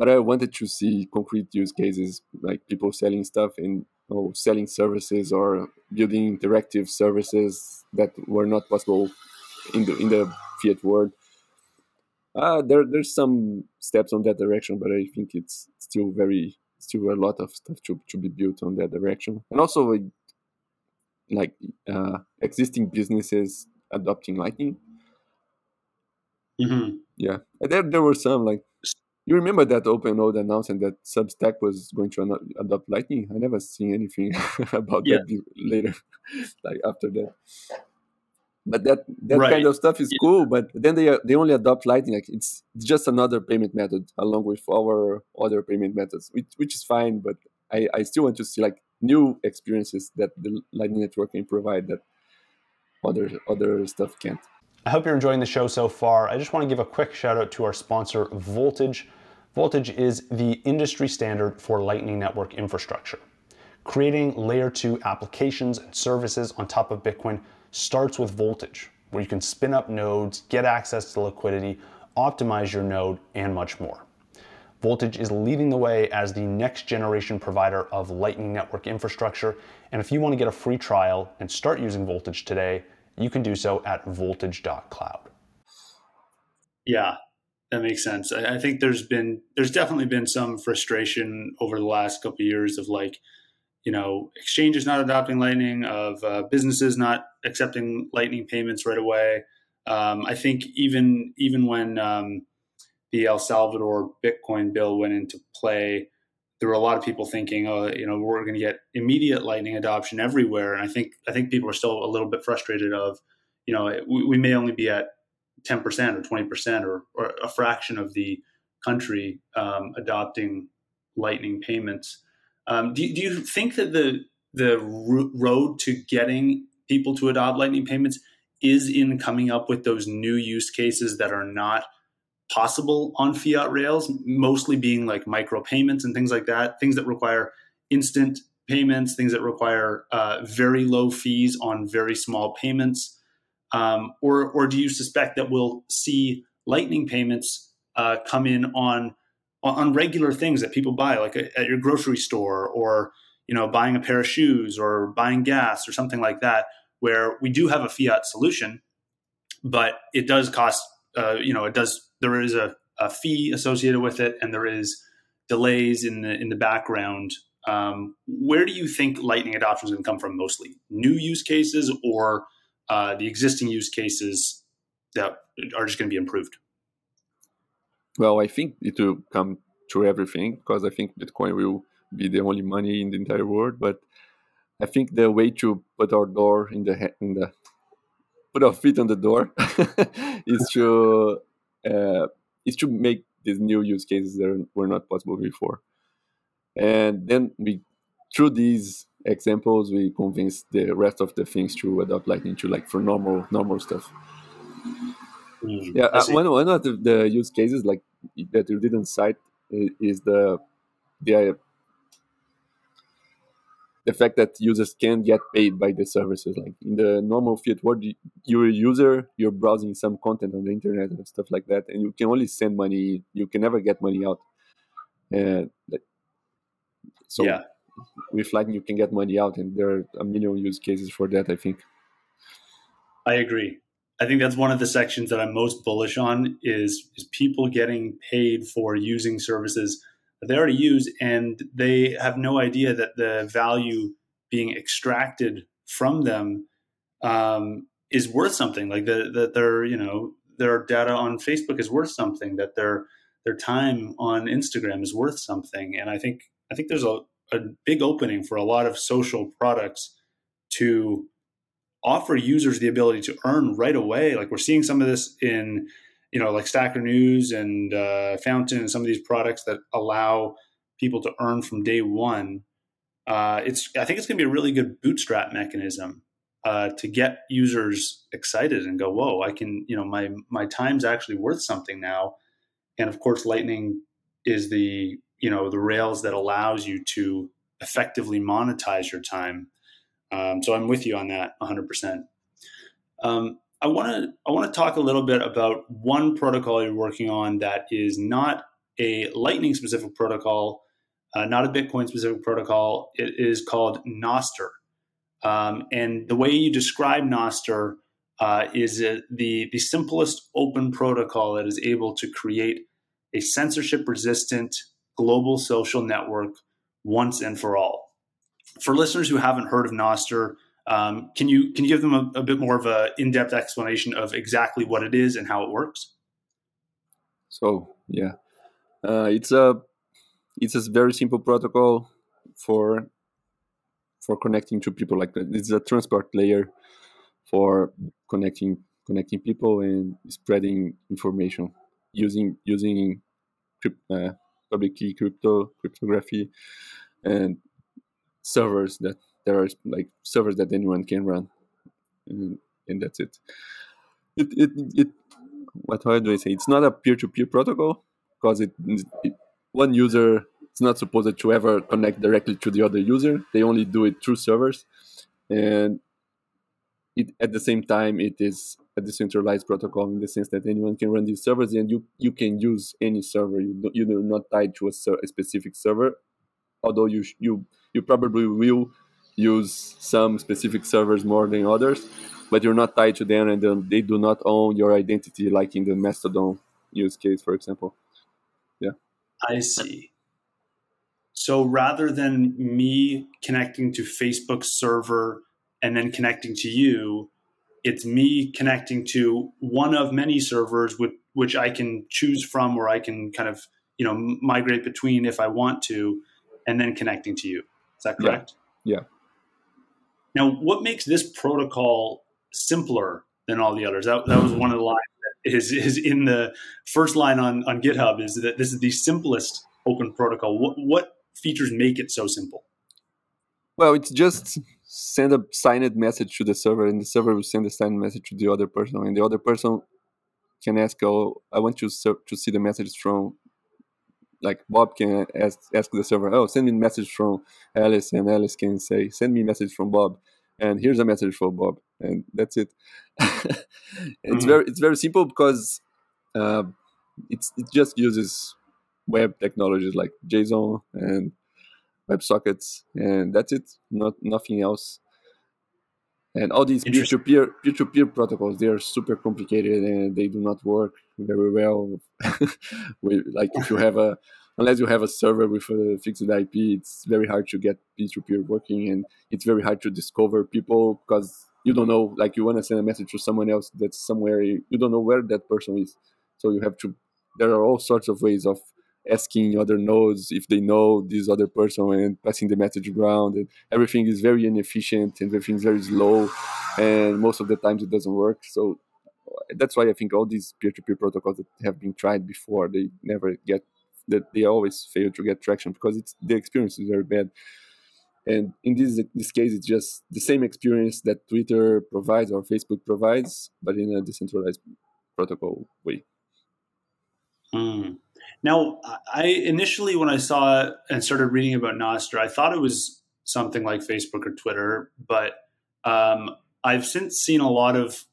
But I wanted to see concrete use cases, like people selling stuff in, or selling services, or building interactive services that were not possible in the Fiat world. There's some steps on that direction, but I think it's still a lot of stuff to be built on that direction. And also like existing businesses adopting Lightning. Mm-hmm. Yeah, there were some, like, you remember that OpenNode announcement that Substack was going to adopt Lightning? I never seen anything about that later, like after that. But that right. kind of stuff is cool. But then they only adopt Lightning. Like, it's just another payment method along with our other payment methods, which is fine. But I still want to see like new experiences that the Lightning Network can provide that other stuff can't. I hope you're enjoying the show so far. I just want to give a quick shout out to our sponsor, Voltage. Voltage is the industry standard for Lightning Network infrastructure. Creating layer 2 applications and services on top of Bitcoin starts with Voltage, where you can spin up nodes, get access to liquidity, optimize your node, and much more. Voltage is leading the way as the next generation provider of Lightning Network infrastructure. And if you want to get a free trial and start using Voltage today, you can do so at voltage.cloud. Yeah, that makes sense. I think there's definitely been some frustration over the last couple of years of, like, you know, exchanges not adopting Lightning, of businesses not accepting Lightning payments right away. I think even when the El Salvador Bitcoin bill went into play, there were a lot of people thinking, we're going to get immediate Lightning adoption everywhere. And I think people are still a little bit frustrated of, we may only be at 10% or 20% or a fraction of the country adopting Lightning payments. Do you think that the road to getting people to adopt Lightning payments is in coming up with those new use cases that are not possible on fiat rails, mostly being like micro payments and things like that, things that require instant payments, things that require very low fees on very small payments? Or do you suspect that we'll see Lightning payments come in on regular things that people buy, like at your grocery store, or, buying a pair of shoes or buying gas or something like that, where we do have a fiat solution, but it does cost, there is a fee associated with it, and there is delays in the background. Where do you think Lightning adoption is going to come from mostly? New use cases, or the existing use cases that are just going to be improved? Well, I think it will come through everything, because I think Bitcoin will be the only money in the entire world. But I think the way to put our door put our feet on the door is to make these new use cases that were not possible before. And then through these examples, we convince the rest of the things to adopt Lightning to, like, for normal stuff. Mm-hmm. Yeah, one of the use cases, like, that you didn't cite is the fact that users can get paid by the services. Like, in the normal fiat world, you're a user, you're browsing some content on the internet and stuff like that, and you can only send money. You can never get money out. With Lightning, you can get money out, and there are a million use cases for that, I think. I agree. I think that's one of the sections that I'm most bullish on is people getting paid for using services that they already use, and they have no idea that the value being extracted from them is worth something. Like that their data on Facebook is worth something, that their time on Instagram is worth something. And I think there's a big opening for a lot of social products to offer users the ability to earn right away. Like, we're seeing some of this in, like Stacker News and Fountain and some of these products that allow people to earn from day one. I think it's going to be a really good bootstrap mechanism to get users excited and go, whoa, I can, my time's actually worth something now. And of course, Lightning is the rails that allows you to effectively monetize your time. So I'm with you on that 100%. I want to talk a little bit about one protocol you're working on that is not a Lightning-specific protocol, not a Bitcoin-specific protocol. It is called Nostr. And the way you describe Nostr is the simplest open protocol that is able to create a censorship-resistant global social network once and for all. For listeners who haven't heard of Nostr, can you give them a bit more of an in-depth explanation of exactly what it is and how it works? So, yeah, it's a very simple protocol for connecting to people. Like, it's a transport layer for connecting people and spreading information using public key cryptography and servers that there are, like servers that anyone can run, and that's it. It's not a peer-to-peer protocol because one user is not supposed to ever connect directly to the other user. They only do it through servers, and at the same time it is a decentralized protocol in the sense that anyone can run these servers, and you can use any server. You're not tied to a specific server, although you probably will use some specific servers more than others, but you're not tied to them, and they do not own your identity, like in the Mastodon use case, for example. Yeah. I see. So rather than me connecting to Facebook's server and then connecting to you, it's me connecting to one of many servers which I can choose from, or I can kind of, migrate between if I want to, and then connecting to you. Is that correct? Yeah. Now, what makes this protocol simpler than all the others? That was one of the lines that is in the first line on GitHub, is that this is the simplest open protocol. What features make it so simple? Well, it's just send a signed message to the server, and the server will send a signed message to the other person, and the other person can ask, "Oh, I want you to see the message from," like Bob can ask the server, "Oh, send me a message from Alice," and Alice can say, "Send me a message from Bob," and here's a message for Bob, and that's it. It's very simple because it just uses web technologies like JSON and WebSockets, and that's it. Nothing else. And all these peer-to-peer protocols, they are super complicated and they do not work very well. Unless you have a server with a fixed IP, it's very hard to get peer-to-peer working, and it's very hard to discover people because you don't know. Like, you want to send a message to someone else that's somewhere, you don't know where that person is. So you have to. There are all sorts of ways of asking other nodes if they know this other person and passing the message around, and everything is very inefficient and everything's very slow, and most of the times it doesn't work. So that's why I think all these peer-to-peer protocols that have been tried before, they always fail to get traction because the experience is very bad. And in this case, it's just the same experience that Twitter provides or Facebook provides, but in a decentralized protocol way. Now, I initially, when I saw and started reading about Nostr, I thought it was something like Facebook or Twitter, but I've since seen a lot of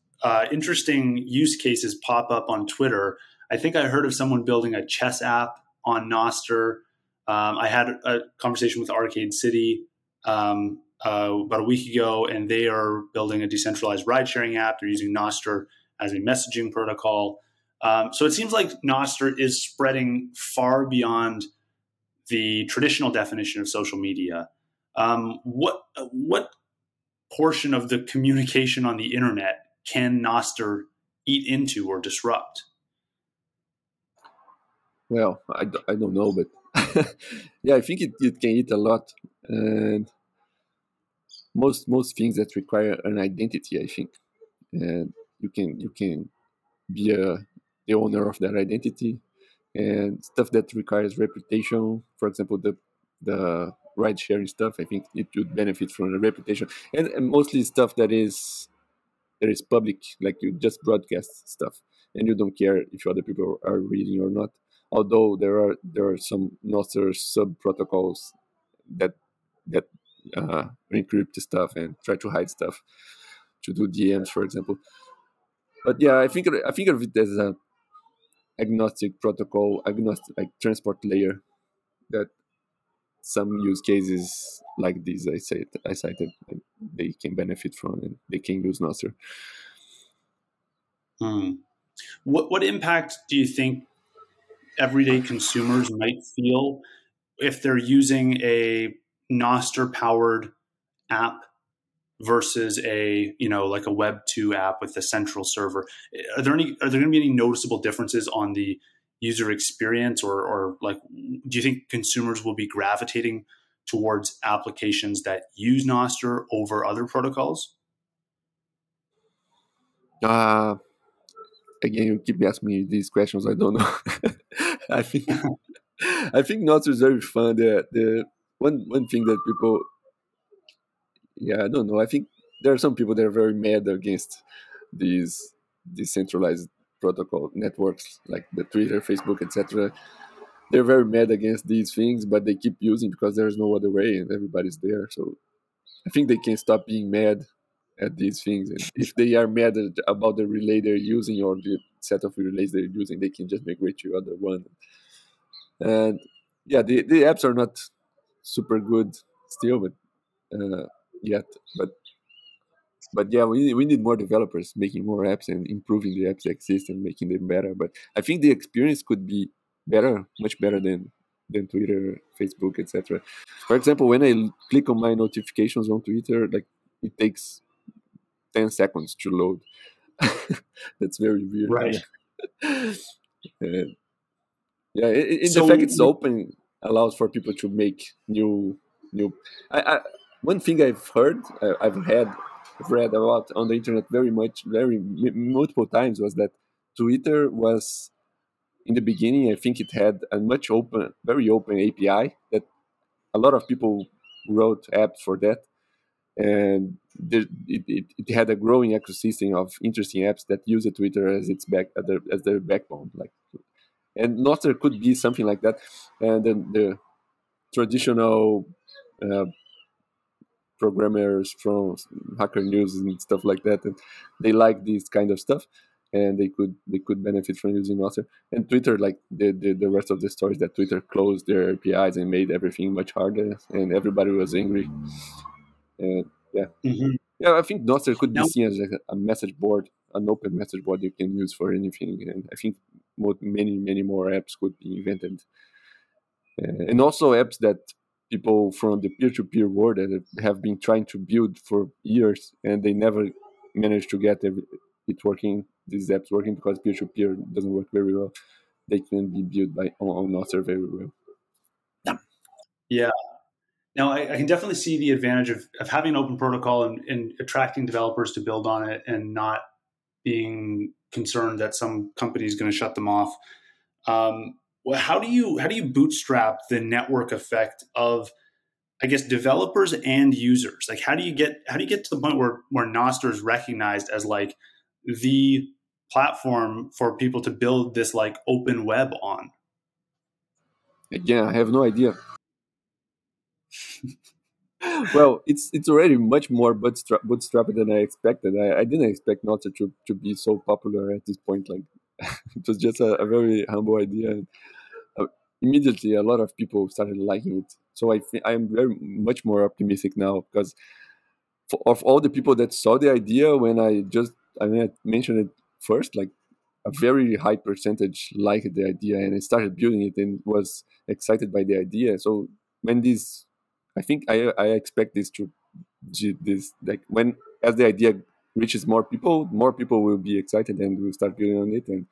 interesting use cases pop up on Twitter. I think I heard of someone building a chess app on Nostr. I had a conversation with Arcade City about a week ago, and they are building a decentralized ride-sharing app. They're using Nostr as a messaging protocol. So it seems like Nostr is spreading far beyond the traditional definition of social media. What portion of the communication on the internet can Nostr eat into or disrupt? Well, I don't know, but yeah, I think it can eat a lot. And most things that require an identity, I think, and you can be the owner of their identity, and stuff that requires reputation. For example, the ride sharing stuff, I think it would benefit from the reputation, and mostly stuff that is public, like you just broadcast stuff and you don't care if other people are reading or not. Although there are some Nostr sub protocols that encrypt stuff and try to hide stuff, to do DMs, for example. But yeah, I think of it as a agnostic protocol, agnostic like transport layer that some use cases like these I cited like they can benefit from and they can use Nostr. What impact do you think everyday consumers might feel if they're using a Nostr powered app versus a, you know, like a Web2 app with a central server? Are there going to be any noticeable differences on the user experience, or like, do you think consumers will be gravitating towards applications that use Nostr over other protocols? Again, you keep asking me these questions. I don't know. I think Nostr is very fun. The one thing that people, I don't know. I think there are some people that are very mad against these decentralized protocol networks like the Twitter, Facebook, etc. They're very mad against these things, but they keep using because there's no other way and everybody's there. So I think they can stop being mad at these things. And if they are mad about the relay they're using or the set of relays they're using, they can just migrate to other one. And the apps are not super good still, but we need more developers making more apps and improving the apps that exist and making them better. But I think the experience could be better, much better than Twitter, Facebook, etc. For example, when I click on my notifications on Twitter, like it takes 10 seconds to load. That's very weird, right? The fact it's open allows for people to make new. One thing I've heard, I've read a lot on the internet, multiple times, was that Twitter was, in the beginning, I think it had a very open API that a lot of people wrote apps for that, and it had a growing ecosystem of interesting apps that use Twitter as its their backbone, like, and Nostr could be something like that, and then the traditional programmers from Hacker News and stuff like that, and they like this kind of stuff, and they could benefit from using Nostr. And Twitter, like the rest of the stories that Twitter closed their APIs and made everything much harder, and everybody was angry. I think Nostr could be seen as a message board, an open message board you can use for anything, and I think many more apps could be invented, and also apps that people from the peer-to-peer world that have been trying to build for years and they never managed to get it working. These apps working because peer-to-peer doesn't work very well. They can be built by on Nostr very well. Yeah. Now I can definitely see the advantage of having an open protocol and attracting developers to build on it and not being concerned that some company is going to shut them off. Well, how do you bootstrap the network effect of, I guess, developers and users? Like, how do you get to the point where Nostr is recognized as like the platform for people to build this like open web on? Again, I have no idea. Well, it's already much more bootstrapped than I expected. I didn't expect Nostr to be so popular at this point. Like, it was just a very humble idea. And immediately a lot of people started liking it, so I'm very much more optimistic now, because of all the people that saw the idea when I mentioned it first, like a very high percentage liked the idea and I started building it and was excited by the idea. So when this, I think I expect this to this, like, when as the idea reaches more people will be excited and will start building on it. And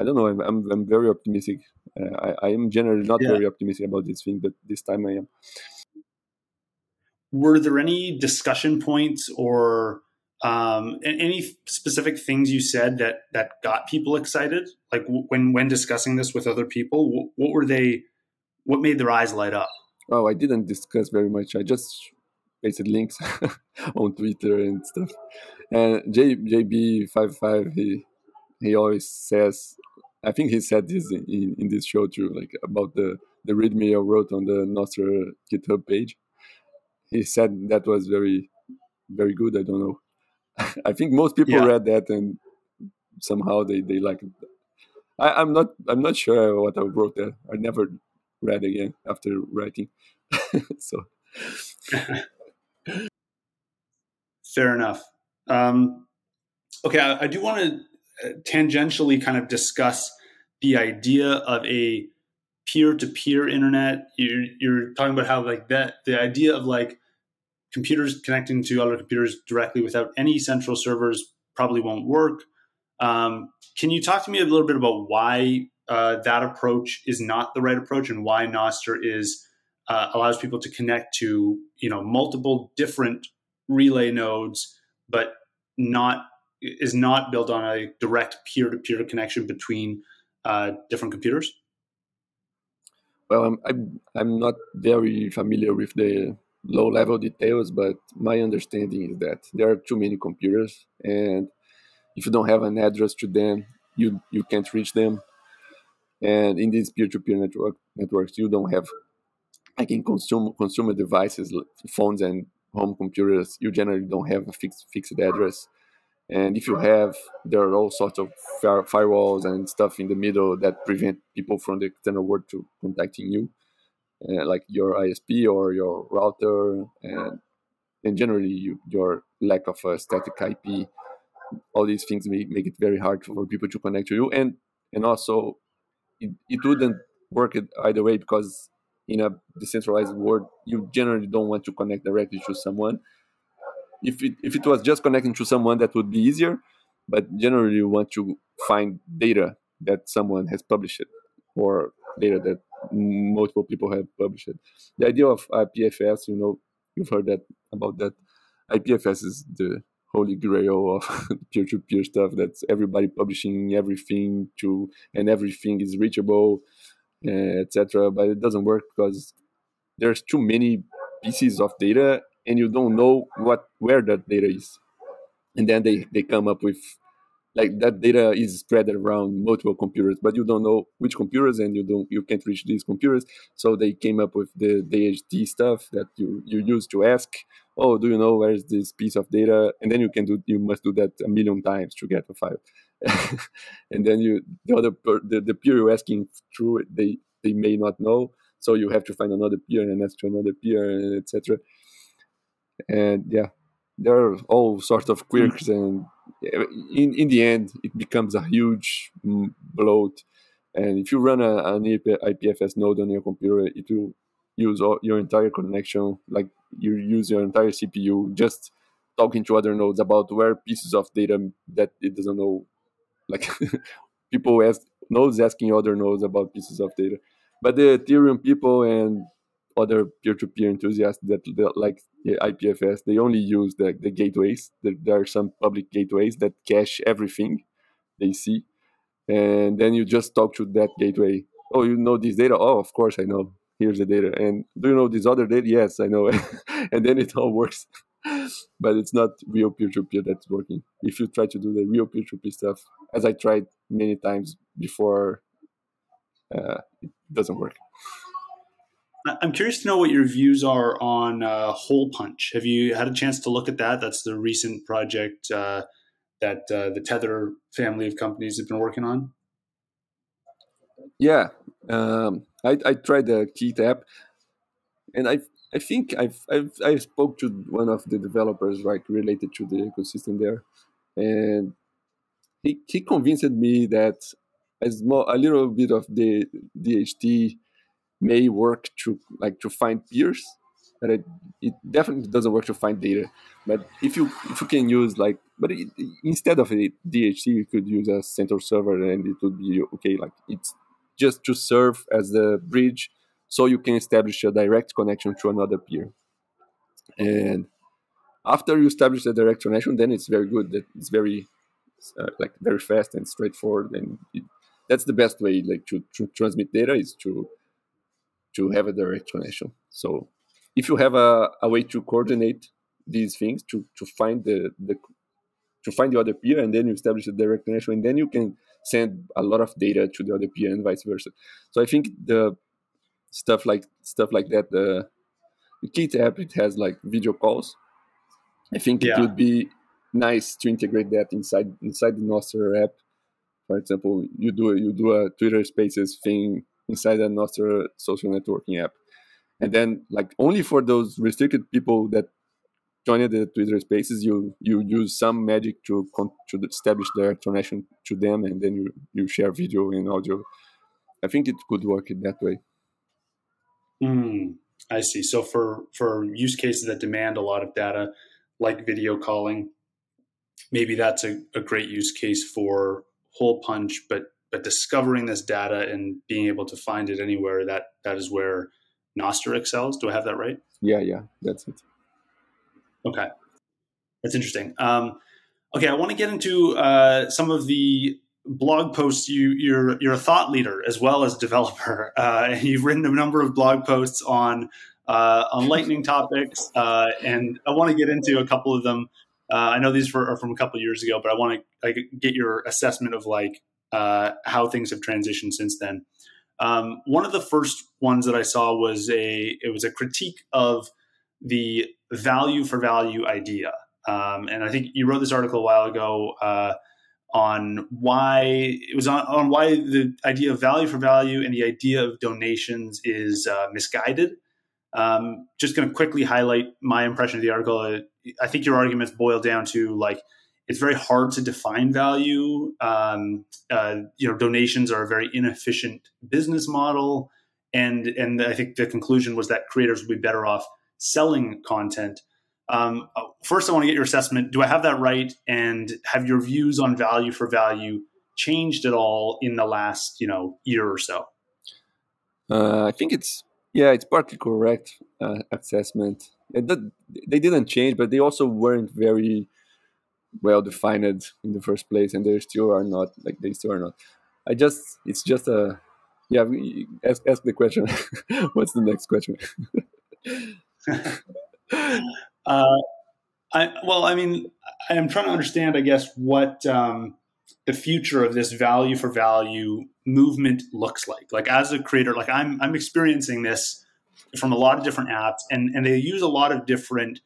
I don't know. I'm very optimistic. I am generally not very optimistic about this thing, but this time I am. Were there any discussion points or any specific things you said that got people excited? Like when discussing this with other people, what were they? What made their eyes light up? Oh, I didn't discuss very much. I just pasted links on Twitter and stuff. And JB55 he always says, I think he said this in this show too, like about the readme I wrote on the Nostr GitHub page. He said that was very, very good. I don't know. I think most people read that and somehow they liked it. I'm not sure what I wrote there. I never read again after writing. So fair enough. Okay, I do want to tangentially kind of discuss the idea of a peer-to-peer internet. You're talking about how like that the idea of like computers connecting to other computers directly without any central servers probably won't work. Can you talk to me a little bit about why that approach is not the right approach, and why Nostr is allows people to connect to, you know, multiple different relay nodes, but is not built on a direct peer-to-peer connection between different computers? Well, I'm not very familiar with the low-level details, but my understanding is that there are too many computers, and if you don't have an address to them, you can't reach them. And in these peer-to-peer networks, you don't have, consumer devices, phones and home computers, you generally don't have a fixed address. And if you have, there are all sorts of firewalls and stuff in the middle that prevent people from the external world to contacting you, like your ISP or your router, and generally your lack of a static IP. All these things make it very hard for people to connect to you, and also it wouldn't work either way, because in a decentralized world, you generally don't want to connect directly to someone. If it was just connecting to someone, that would be easier, but generally you want to find data that someone has published or data that multiple people have published. The idea of IPFS, you've heard about that. IPFS is the holy grail of peer-to-peer stuff. That's everybody publishing everything and everything is reachable, etc. But it doesn't work because there's too many pieces of data, and you don't know where that data is. And then they come up with, like, that data is spread around multiple computers, but you don't know which computers, and you can't reach these computers. So they came up with the DHT stuff that you use to ask, oh, do you know where is this piece of data? And then you must do that 1 million times to get a file. And then the peer you're asking through, they may not know, so you have to find another peer and ask to another peer, etc. And yeah, there are all sorts of quirks, and in the end, it becomes a huge bloat. And if you run an IPFS node on your computer, it will use your entire connection, like you use your entire CPU just talking to other nodes about where pieces of data that it doesn't know, like people ask nodes asking other nodes about pieces of data. But the Ethereum people and other peer-to-peer enthusiasts that like the IPFS, they only use the gateways. There are some public gateways that cache everything they see, and then you just talk to that gateway. Oh, you know this data? Oh, of course I know. Here's the data. And do you know this other data? Yes, I know. And then it all works. But it's not real peer-to-peer that's working. If you try to do the real peer-to-peer stuff, as I tried many times before, it doesn't work. I'm curious to know what your views are on Hole Punch. Have you had a chance to look at that? That's the recent project that the Tether family of companies have been working on. Yeah, I tried the Key app, and I think I spoke to one of the developers, like, related to the ecosystem there, and he convinced me that a little bit of the DHT may work to find peers, but it definitely doesn't work to find data. But if you can use instead of a DHT, you could use a central server, and it would be okay. Like, it's just to serve as the bridge, so you can establish a direct connection to another peer. And after you establish the direct connection, then it's very good. That it's very very fast and straightforward, and that's the best way to transmit data is to have a direct connection. So if you have a way to coordinate these things to find the other peer, and then you establish a direct connection, and then you can send a lot of data to the other peer and vice versa. So I think the stuff like that, the Kit app, it has like video calls. I think it would be nice to integrate that inside the Nostr app For example, you do a Twitter Spaces thing inside a Nostr social networking app, and then like only for those restricted people that joined the Twitter Spaces, you use some magic to establish their connection to them, and then you share video and audio. I think it could work in that way. I see. So for use cases that demand a lot of data, like video calling, maybe that's a great use case for Hole Punch, but discovering this data and being able to find it anywhere, that is where Nostr excels. Do I have that right? Yeah, that's it. Okay. That's interesting. Okay, I want to get into some of the blog posts. You're a thought leader as well as developer. You've written a number of blog posts on Lightning topics, and I want to get into a couple of them. I know these are from a couple of years ago, but I want to get your assessment of how things have transitioned since then. One of the first ones that I saw was a critique of the value for value idea, and I think you wrote this article a while ago on why the idea of value for value and the idea of donations is misguided. Just going to quickly highlight my impression of the article. I think your arguments boil down to it's very hard to define value. Donations are a very inefficient business model, and I think the conclusion was that creators would be better off selling content. First, I want to get your assessment. Do I have that right? And have your views on value for value changed at all in the last year or so? I think it's partly correct assessment. They didn't change, but they also weren't very well defined in the first place, and they still are not. Ask the question. What's the next question? I'm trying to understand, I guess, what the future of this value for value movement looks like. Like as a creator, I'm experiencing this from a lot of different apps, and they use a lot of different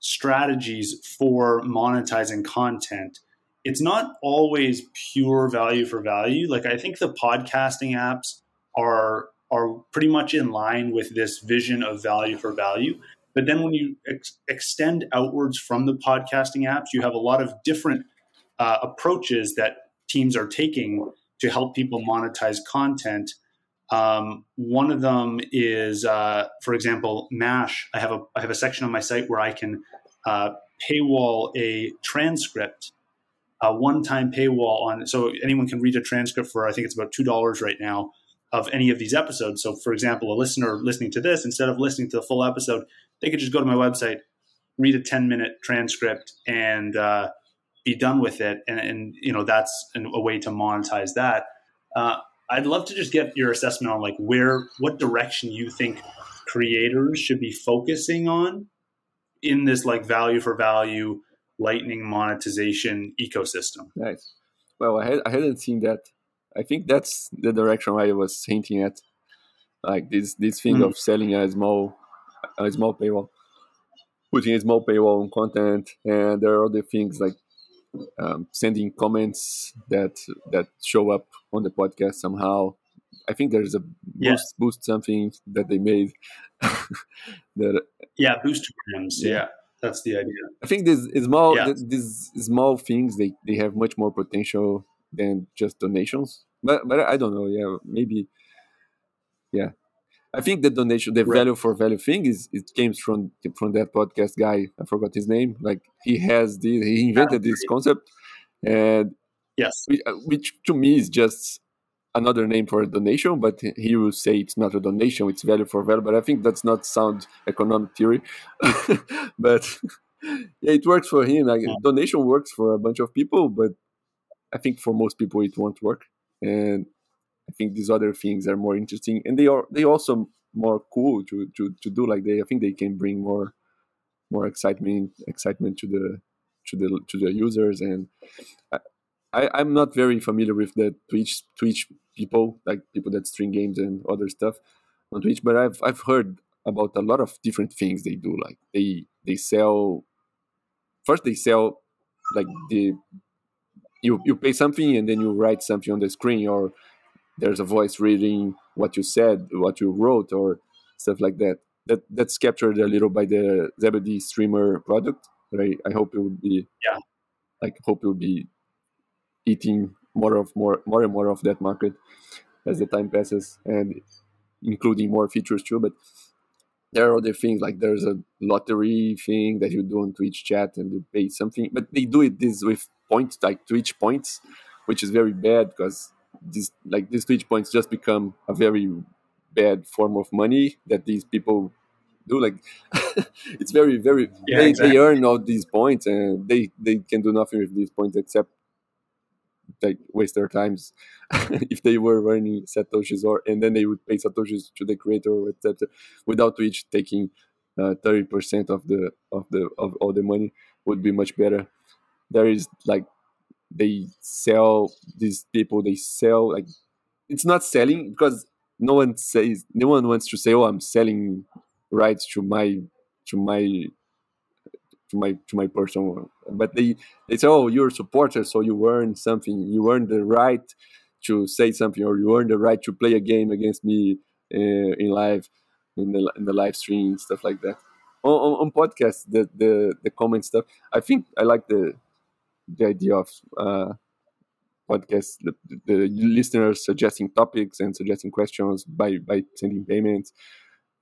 strategies for monetizing content. It's not always pure value for value. Like I think the podcasting apps are pretty much in line with this vision of value for value. But then when you extend outwards from the podcasting apps, you have a lot of different approaches that teams are taking to help people monetize content. One of them is, for example, MASH. I have a section on my site where I can paywall a transcript, a one-time paywall on. So anyone can read a transcript for, I think it's about $2 right now, of any of these episodes. So for example, a listener listening to this, instead of listening to the full episode, they could just go to my website, read a 10-minute transcript and be done with it. And that's a way to monetize that. I'd love to just get your assessment on what direction you think creators should be focusing on in this value for value Lightning monetization ecosystem. Nice. Well, I hadn't seen that. I think that's the direction I was hinting at, this thing of selling a small paywall, putting a small paywall on content, and there are other things sending comments that show up on the podcast somehow. I think there's a boost something that they made. Boostograms. Yeah, that's the idea. I think these small things they have much more potential than just donations, but I don't know. Yeah, maybe. Yeah, I think the donation, the value for value thing it came from that podcast guy. I forgot his name. He invented this concept, and which to me is just another name for a donation. But he will say it's not a donation; it's value for value. But I think that's not sound economic theory. But it works for him. Donation works for a bunch of people, but I think for most people it won't work, and I think these other things are more interesting, and they also more cool to do. I think they can bring more excitement to the users. And I'm not very familiar with the Twitch people, people that stream games and other stuff on Twitch, but I've heard about a lot of different things they do. They sell the you pay something and then you write something on the screen, or there's a voice reading what you said, what you wrote, or stuff like that. That's captured a little by the Zebedee streamer product. Right? I hope it would be hope it would be eating more and more of that market as the time passes, and including more features too. But there are other things, like there's a lottery thing that you do on Twitch chat and you pay something, but they do it this with points, like Twitch points, which is very bad because these Twitch points just become a very bad form of money that these people do. Like it's very, very, they earn all these points and they can do nothing with these points except like waste their times. If they were running satoshis, or and then they would pay satoshis to the creator, etc., without Twitch taking 30% of all the money, would be much better. There is like these people sell like, it's not selling, because no one wants to say, oh, I'm selling rights to my person, but they say, oh, you're a supporter, so you earn something, you earn the right to say something, or you earn the right to play a game against me in live, in the live stream, stuff like that. On podcasts, the comment stuff, I think I like the idea of podcasts, the listeners suggesting topics and suggesting questions by sending payments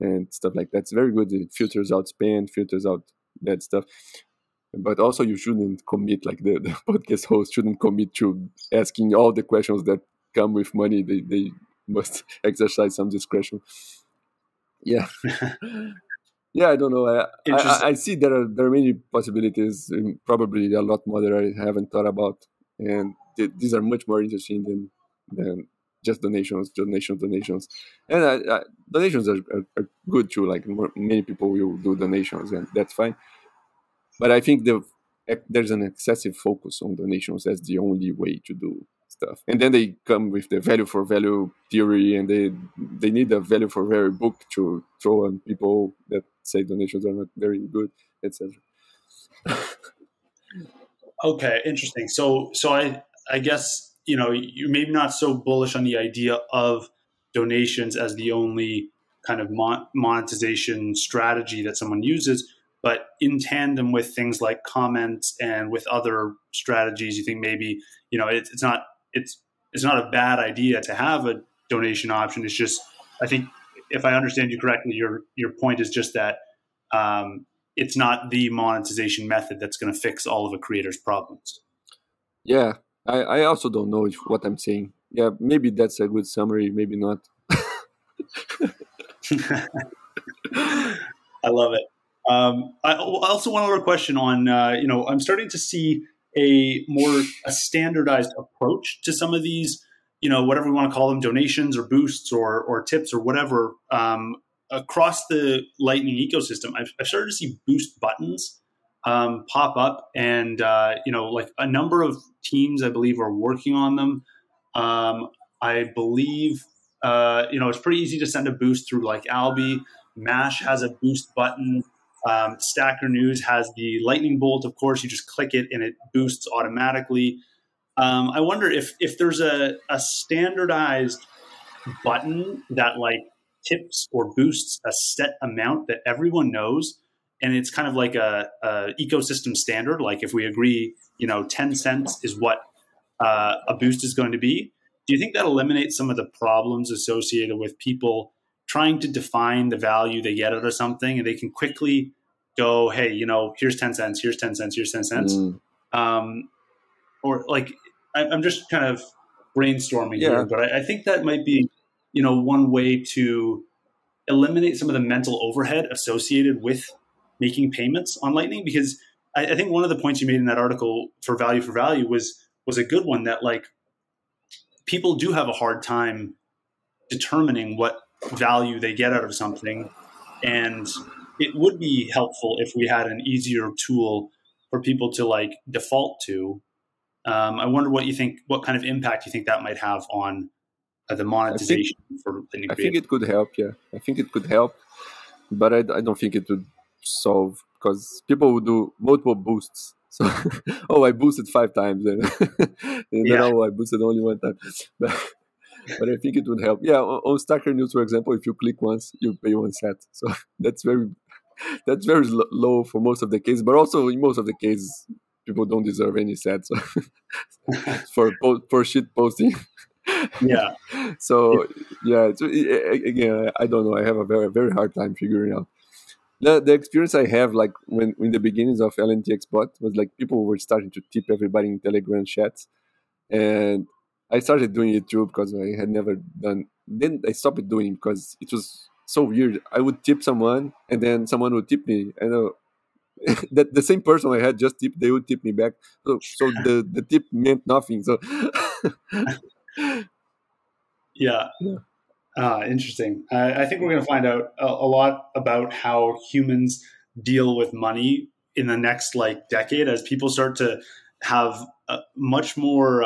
and stuff like that. It's very good. It filters out spam, filters out bad stuff. But also, you shouldn't commit, like the podcast host shouldn't commit to asking all the questions that come with money. They must exercise some discretion. Yeah. Yeah, I don't know. I see there are many possibilities, probably a lot more that I haven't thought about. And these are much more interesting than just donations. And donations are good too. Like many people will do donations, and that's fine. But I think there's an excessive focus on donations as the only way to do stuff. And then they come with the value for value theory, and they need a value for value book to throw on people that say donations are not very good, etc. Okay, interesting. So I guess, you're maybe not so bullish on the idea of donations as the only kind of monetization strategy that someone uses, but in tandem with things like comments and with other strategies, you think maybe, it's not a bad idea to have a donation option. It's just, I think, if I understand you correctly, your point is just that it's not the monetization method that's going to fix all of a creator's problems. Yeah. I also don't know what I'm saying. Yeah, maybe that's a good summary, maybe not. I love it. Also, one other question on, I'm starting to see a standardized approach to some of these, whatever we want to call them, donations or boosts or tips or whatever, across the Lightning ecosystem. I've started to see boost buttons pop up, and like a number of teams, I believe, are working on them. I believe it's pretty easy to send a boost through like Albi. MASH has a boost button. Stacker News has the lightning bolt. Of course, you just click it and it boosts automatically. I wonder if there's a standardized button that like tips or boosts a set amount that everyone knows. And it's kind of like a ecosystem standard. Like if we agree, 10 cents is what a boost is going to be. Do you think that eliminates some of the problems associated with people trying to define the value they get out of something, and they can quickly go, hey, here's 10 cents, here's 10 cents, here's 10 cents. Or like, I'm just kind of brainstorming here, but I think that might be, one way to eliminate some of the mental overhead associated with making payments on Lightning, because I think one of the points you made in that article for value was a good one, that like people do have a hard time determining what value they get out of something. And it would be helpful if we had an easier tool for people to like default to. I wonder what you think, what kind of impact you think that might have on the monetization for Lightning. I think it could help. Yeah, I think it could help, but I don't think it would solve, because people will do multiple boosts So, oh, I boosted 5 times. No, I boosted only 1 time. But I think it would help. Yeah, on Stacker News, for example, if you click once, you pay 1 cent. So that's very low for most of the cases. But also in most of the cases, people don't deserve any cents for shit posting. Yeah. So yeah, again, I don't know. I have a very, very hard time figuring out. The experience I have, like when in the beginnings of LNTXBot, was like people were starting to tip everybody in Telegram chats, and I started doing it too because I had never done. Then I stopped doing it because it was so weird. I would tip someone, and then someone would tip me. I know that the same person I had just tipped, they would tip me back. So the tip meant nothing. So yeah. Interesting. I think we're going to find out a lot about how humans deal with money in the next decade as people start to have much more.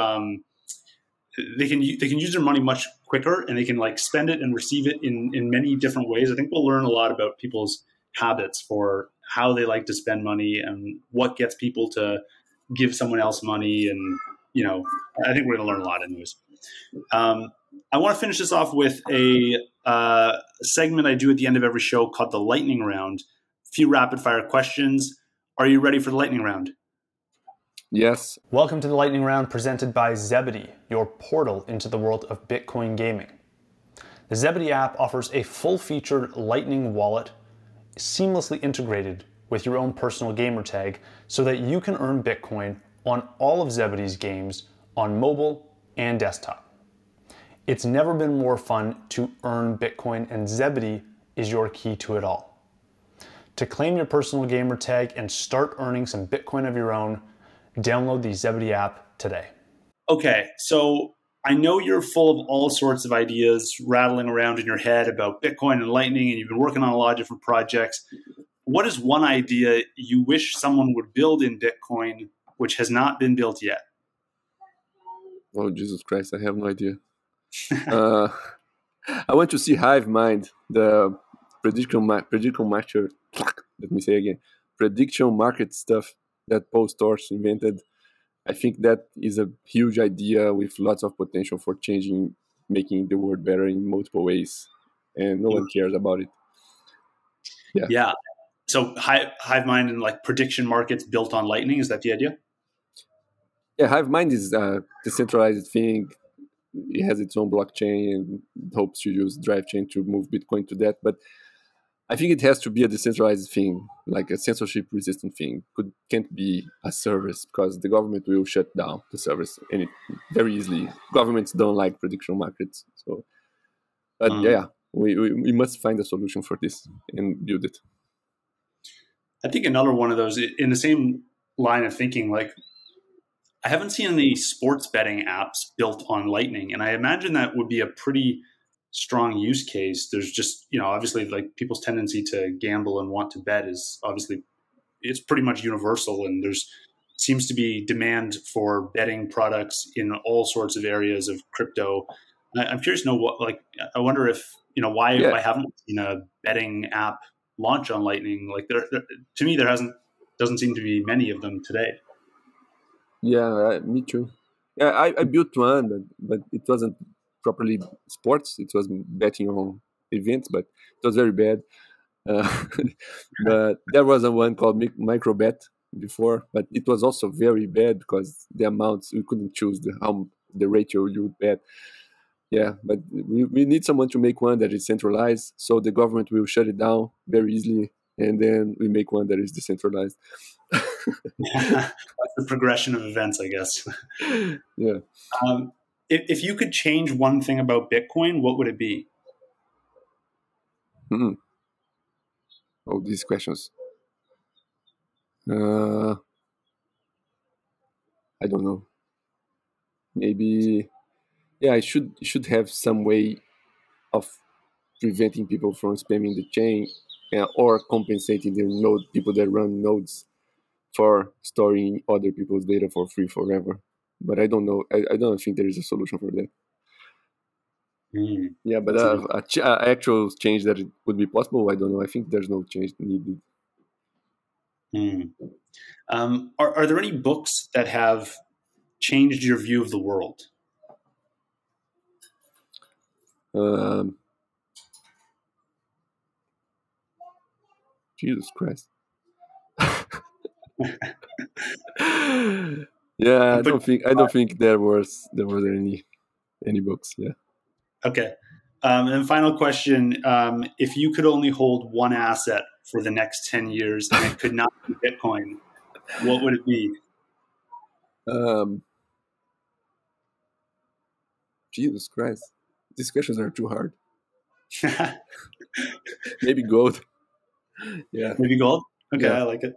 They can use their money much quicker, and they can spend it and receive it in many different ways. I think we'll learn a lot about people's habits for how they like to spend money and what gets people to give someone else money. And I think we're going to learn a lot in this. I want to finish this off with a segment I do at the end of every show called the Lightning Round. A few rapid-fire questions. Are you ready for the Lightning Round? Yes. Welcome to the Lightning Round, presented by Zebedee, your portal into the world of Bitcoin gaming. The Zebedee app offers a full-featured Lightning wallet seamlessly integrated with your own personal gamer tag so that you can earn Bitcoin on all of Zebedee's games on mobile and desktop. It's never been more fun to earn Bitcoin, and Zebedee is your key to it all. To claim your personal gamer tag and start earning some Bitcoin of your own, download the Zebedee app today. Okay, so I know you're full of all sorts of ideas rattling around in your head about Bitcoin and Lightning, and you've been working on a lot of different projects. What is one idea you wish someone would build in Bitcoin which has not been built yet? Oh, Jesus Christ, I have no idea. I went to see Hive Mind, the prediction market stuff that PostOrs invented. I think that is a huge idea with lots of potential for changing, making the world better in multiple ways, and no one cares about it. Yeah. So Hive Mind and prediction markets built on Lightning, is that the idea? Yeah, Hive Mind is a decentralized thing. It has its own blockchain and hopes to use DriveChain to move Bitcoin to that. But I think it has to be a decentralized thing, like a censorship-resistant thing. Can't be a service because the government will shut down the service very easily. Governments don't like prediction markets. So, but we must find a solution for this and build it. I think another one of those, in the same line of thinking, I haven't seen any sports betting apps built on Lightning, and I imagine that would be a pretty strong use case. There's just, obviously people's tendency to gamble and want to bet is obviously, it's pretty much universal, and there's seems to be demand for betting products in all sorts of areas of crypto. I'm curious to know what, I wonder if, why haven't we seen a betting app launch on Lightning? To me, doesn't seem to be many of them today. Yeah, me too. Yeah, I built one, but it wasn't properly sports. It was betting on events, but it was very bad. But there was one called Microbet before, but it was also very bad because the amounts, we couldn't choose the ratio you would bet. Yeah, but we need someone to make one that is centralized, so the government will shut it down very easily, and then we make one that is decentralized. That's the progression of events, I guess. Yeah. If you could change one thing about Bitcoin, what would it be? All these questions. I don't know. Maybe, I should have some way of preventing people from spamming the chain, or compensating the node people that run nodes for storing other people's data for free forever. But I don't know. I don't think there is a solution for that. Yeah, but actual change that it would be possible, I don't know. I think there's no change needed. Are there any books that have changed your view of the world? Jesus Christ. Yeah, I don't think there was any books. Yeah. Okay. And final question: if you could only hold one asset for the next 10 years, and it could not be Bitcoin, what would it be? Jesus Christ, these questions are too hard. Maybe gold. Yeah. Maybe gold. Okay, yeah. I like it.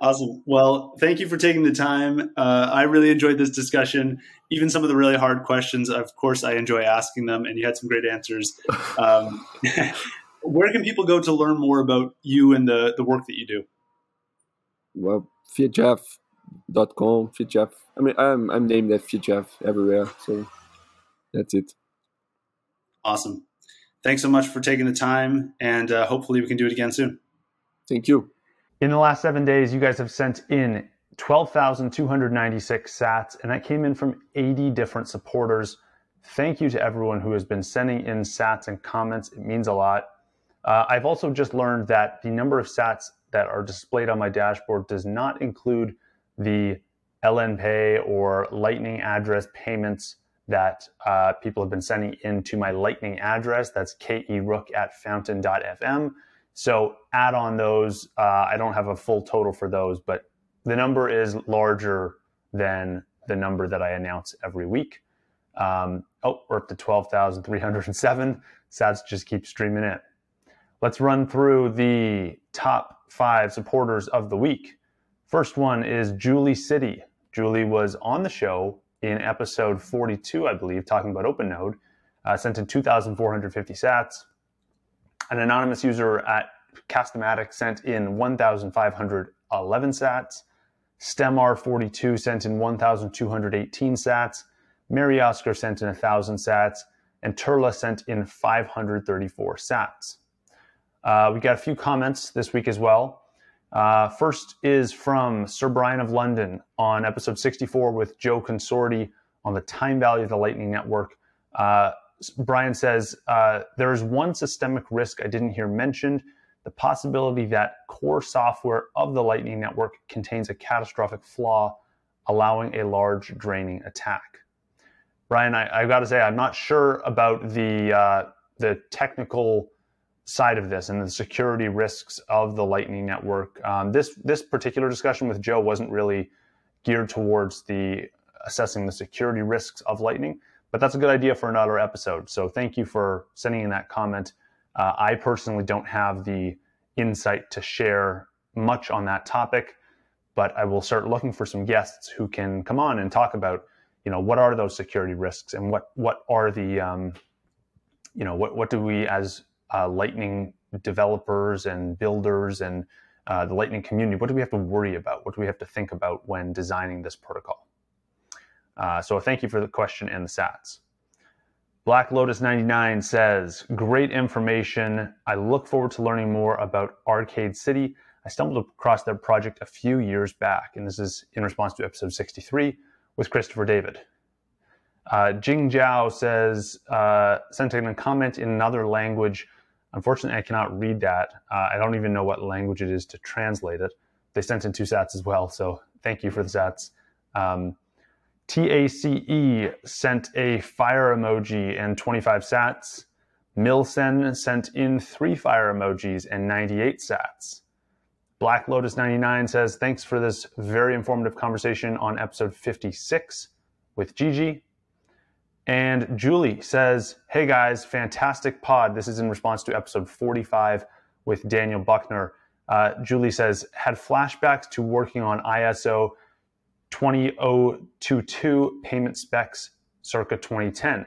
Awesome. Well, thank you for taking the time. I really enjoyed this discussion. Even some of the really hard questions, of course, I enjoy asking them, and you had some great answers. Where can people go to learn more about you and the work that you do? Well, Fiatjaf.com, Fiatjaf. I mean, I'm named at Fiatjaf everywhere, so that's it. Awesome. Thanks so much for taking the time, and hopefully we can do it again soon. Thank you. In the last 7 days, you guys have sent in 12,296 sats, and that came in from 80 different supporters. Thank you to everyone who has been sending in sats and comments. It means a lot. I've also just learned that the number of sats that are displayed on my dashboard does not include the LNPay or Lightning address payments that people have been sending in to my Lightning address. That's kerook@fountain.fm. So add on those. I don't have a full total for those, but the number is larger than the number that I announce every week. We're up to 12,307. Sats just keep streaming it. Let's run through the top 5 supporters of the week. First one is Julie City. Julie was on the show in episode 42, I believe, talking about OpenNode. Sent in 2,450 sats. An anonymous user at Castomatic sent in 1,511 sats. Stemr42 sent in 1,218 sats. Mary Oscar sent in 1,000 sats. And Turla sent in 534 sats. We got a few comments this week as well. First is from Sir Brian of London on episode 64 with Joe Consorti on the time value of the Lightning Network. Brian says, there is one systemic risk I didn't hear mentioned, the possibility that core software of the Lightning Network contains a catastrophic flaw, allowing a large draining attack. Brian, I've got to say, I'm not sure about the technical side of this and the security risks of the Lightning Network. This particular discussion with Joe wasn't really geared towards the assessing the security risks of Lightning. But that's a good idea for another episode. So thank you for sending in that comment. I personally don't have the insight to share much on that topic, but I will start looking for some guests who can come on and talk about, what are those security risks and what are the, what do we as Lightning developers and builders and the Lightning community, what do we have to worry about? What do we have to think about when designing this protocol? So thank you for the question and the sats. Black Lotus 99 says, great information. I look forward to learning more about Arcade City. I stumbled across their project a few years back, and this is in response to episode 63 with Christopher David. Jing Zhao says, sent in a comment in another language. Unfortunately, I cannot read that. I don't even know what language it is to translate it. They sent in 2 sats as well, so thank you for the sats. TACE sent a fire emoji and 25 sats. Milsen sent in 3 fire emojis and 98 sats. Black Lotus 99 says, thanks for this very informative conversation on episode 56 with Gigi. And Julie says, hey guys, fantastic pod. This is in response to episode 45 with Daniel Buckner. Julie says, had flashbacks to working on ISO 20022 payment specs circa 2010.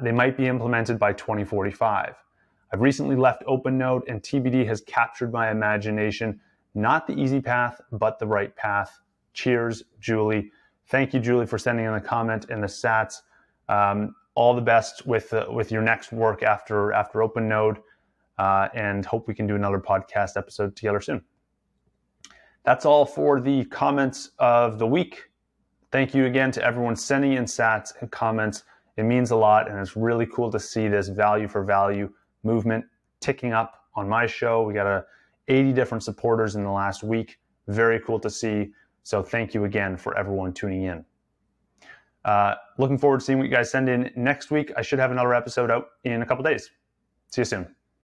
They might be implemented by 2045. I've recently left OpenNode and TBD has captured my imagination. Not the easy path, but the right path. Cheers, Julie. Thank you, Julie, for sending in the comment and the sats. All the best with your next work after OpenNode, and hope we can do another podcast episode together soon. That's all for the comments of the week. Thank you again to everyone sending in sats and comments. It means a lot, and it's really cool to see this value for value movement ticking up on my show. We got 80 different supporters in the last week. Very cool to see. So thank you again for everyone tuning in. Looking forward to seeing what you guys send in next week. I should have another episode out in a couple days. See you soon.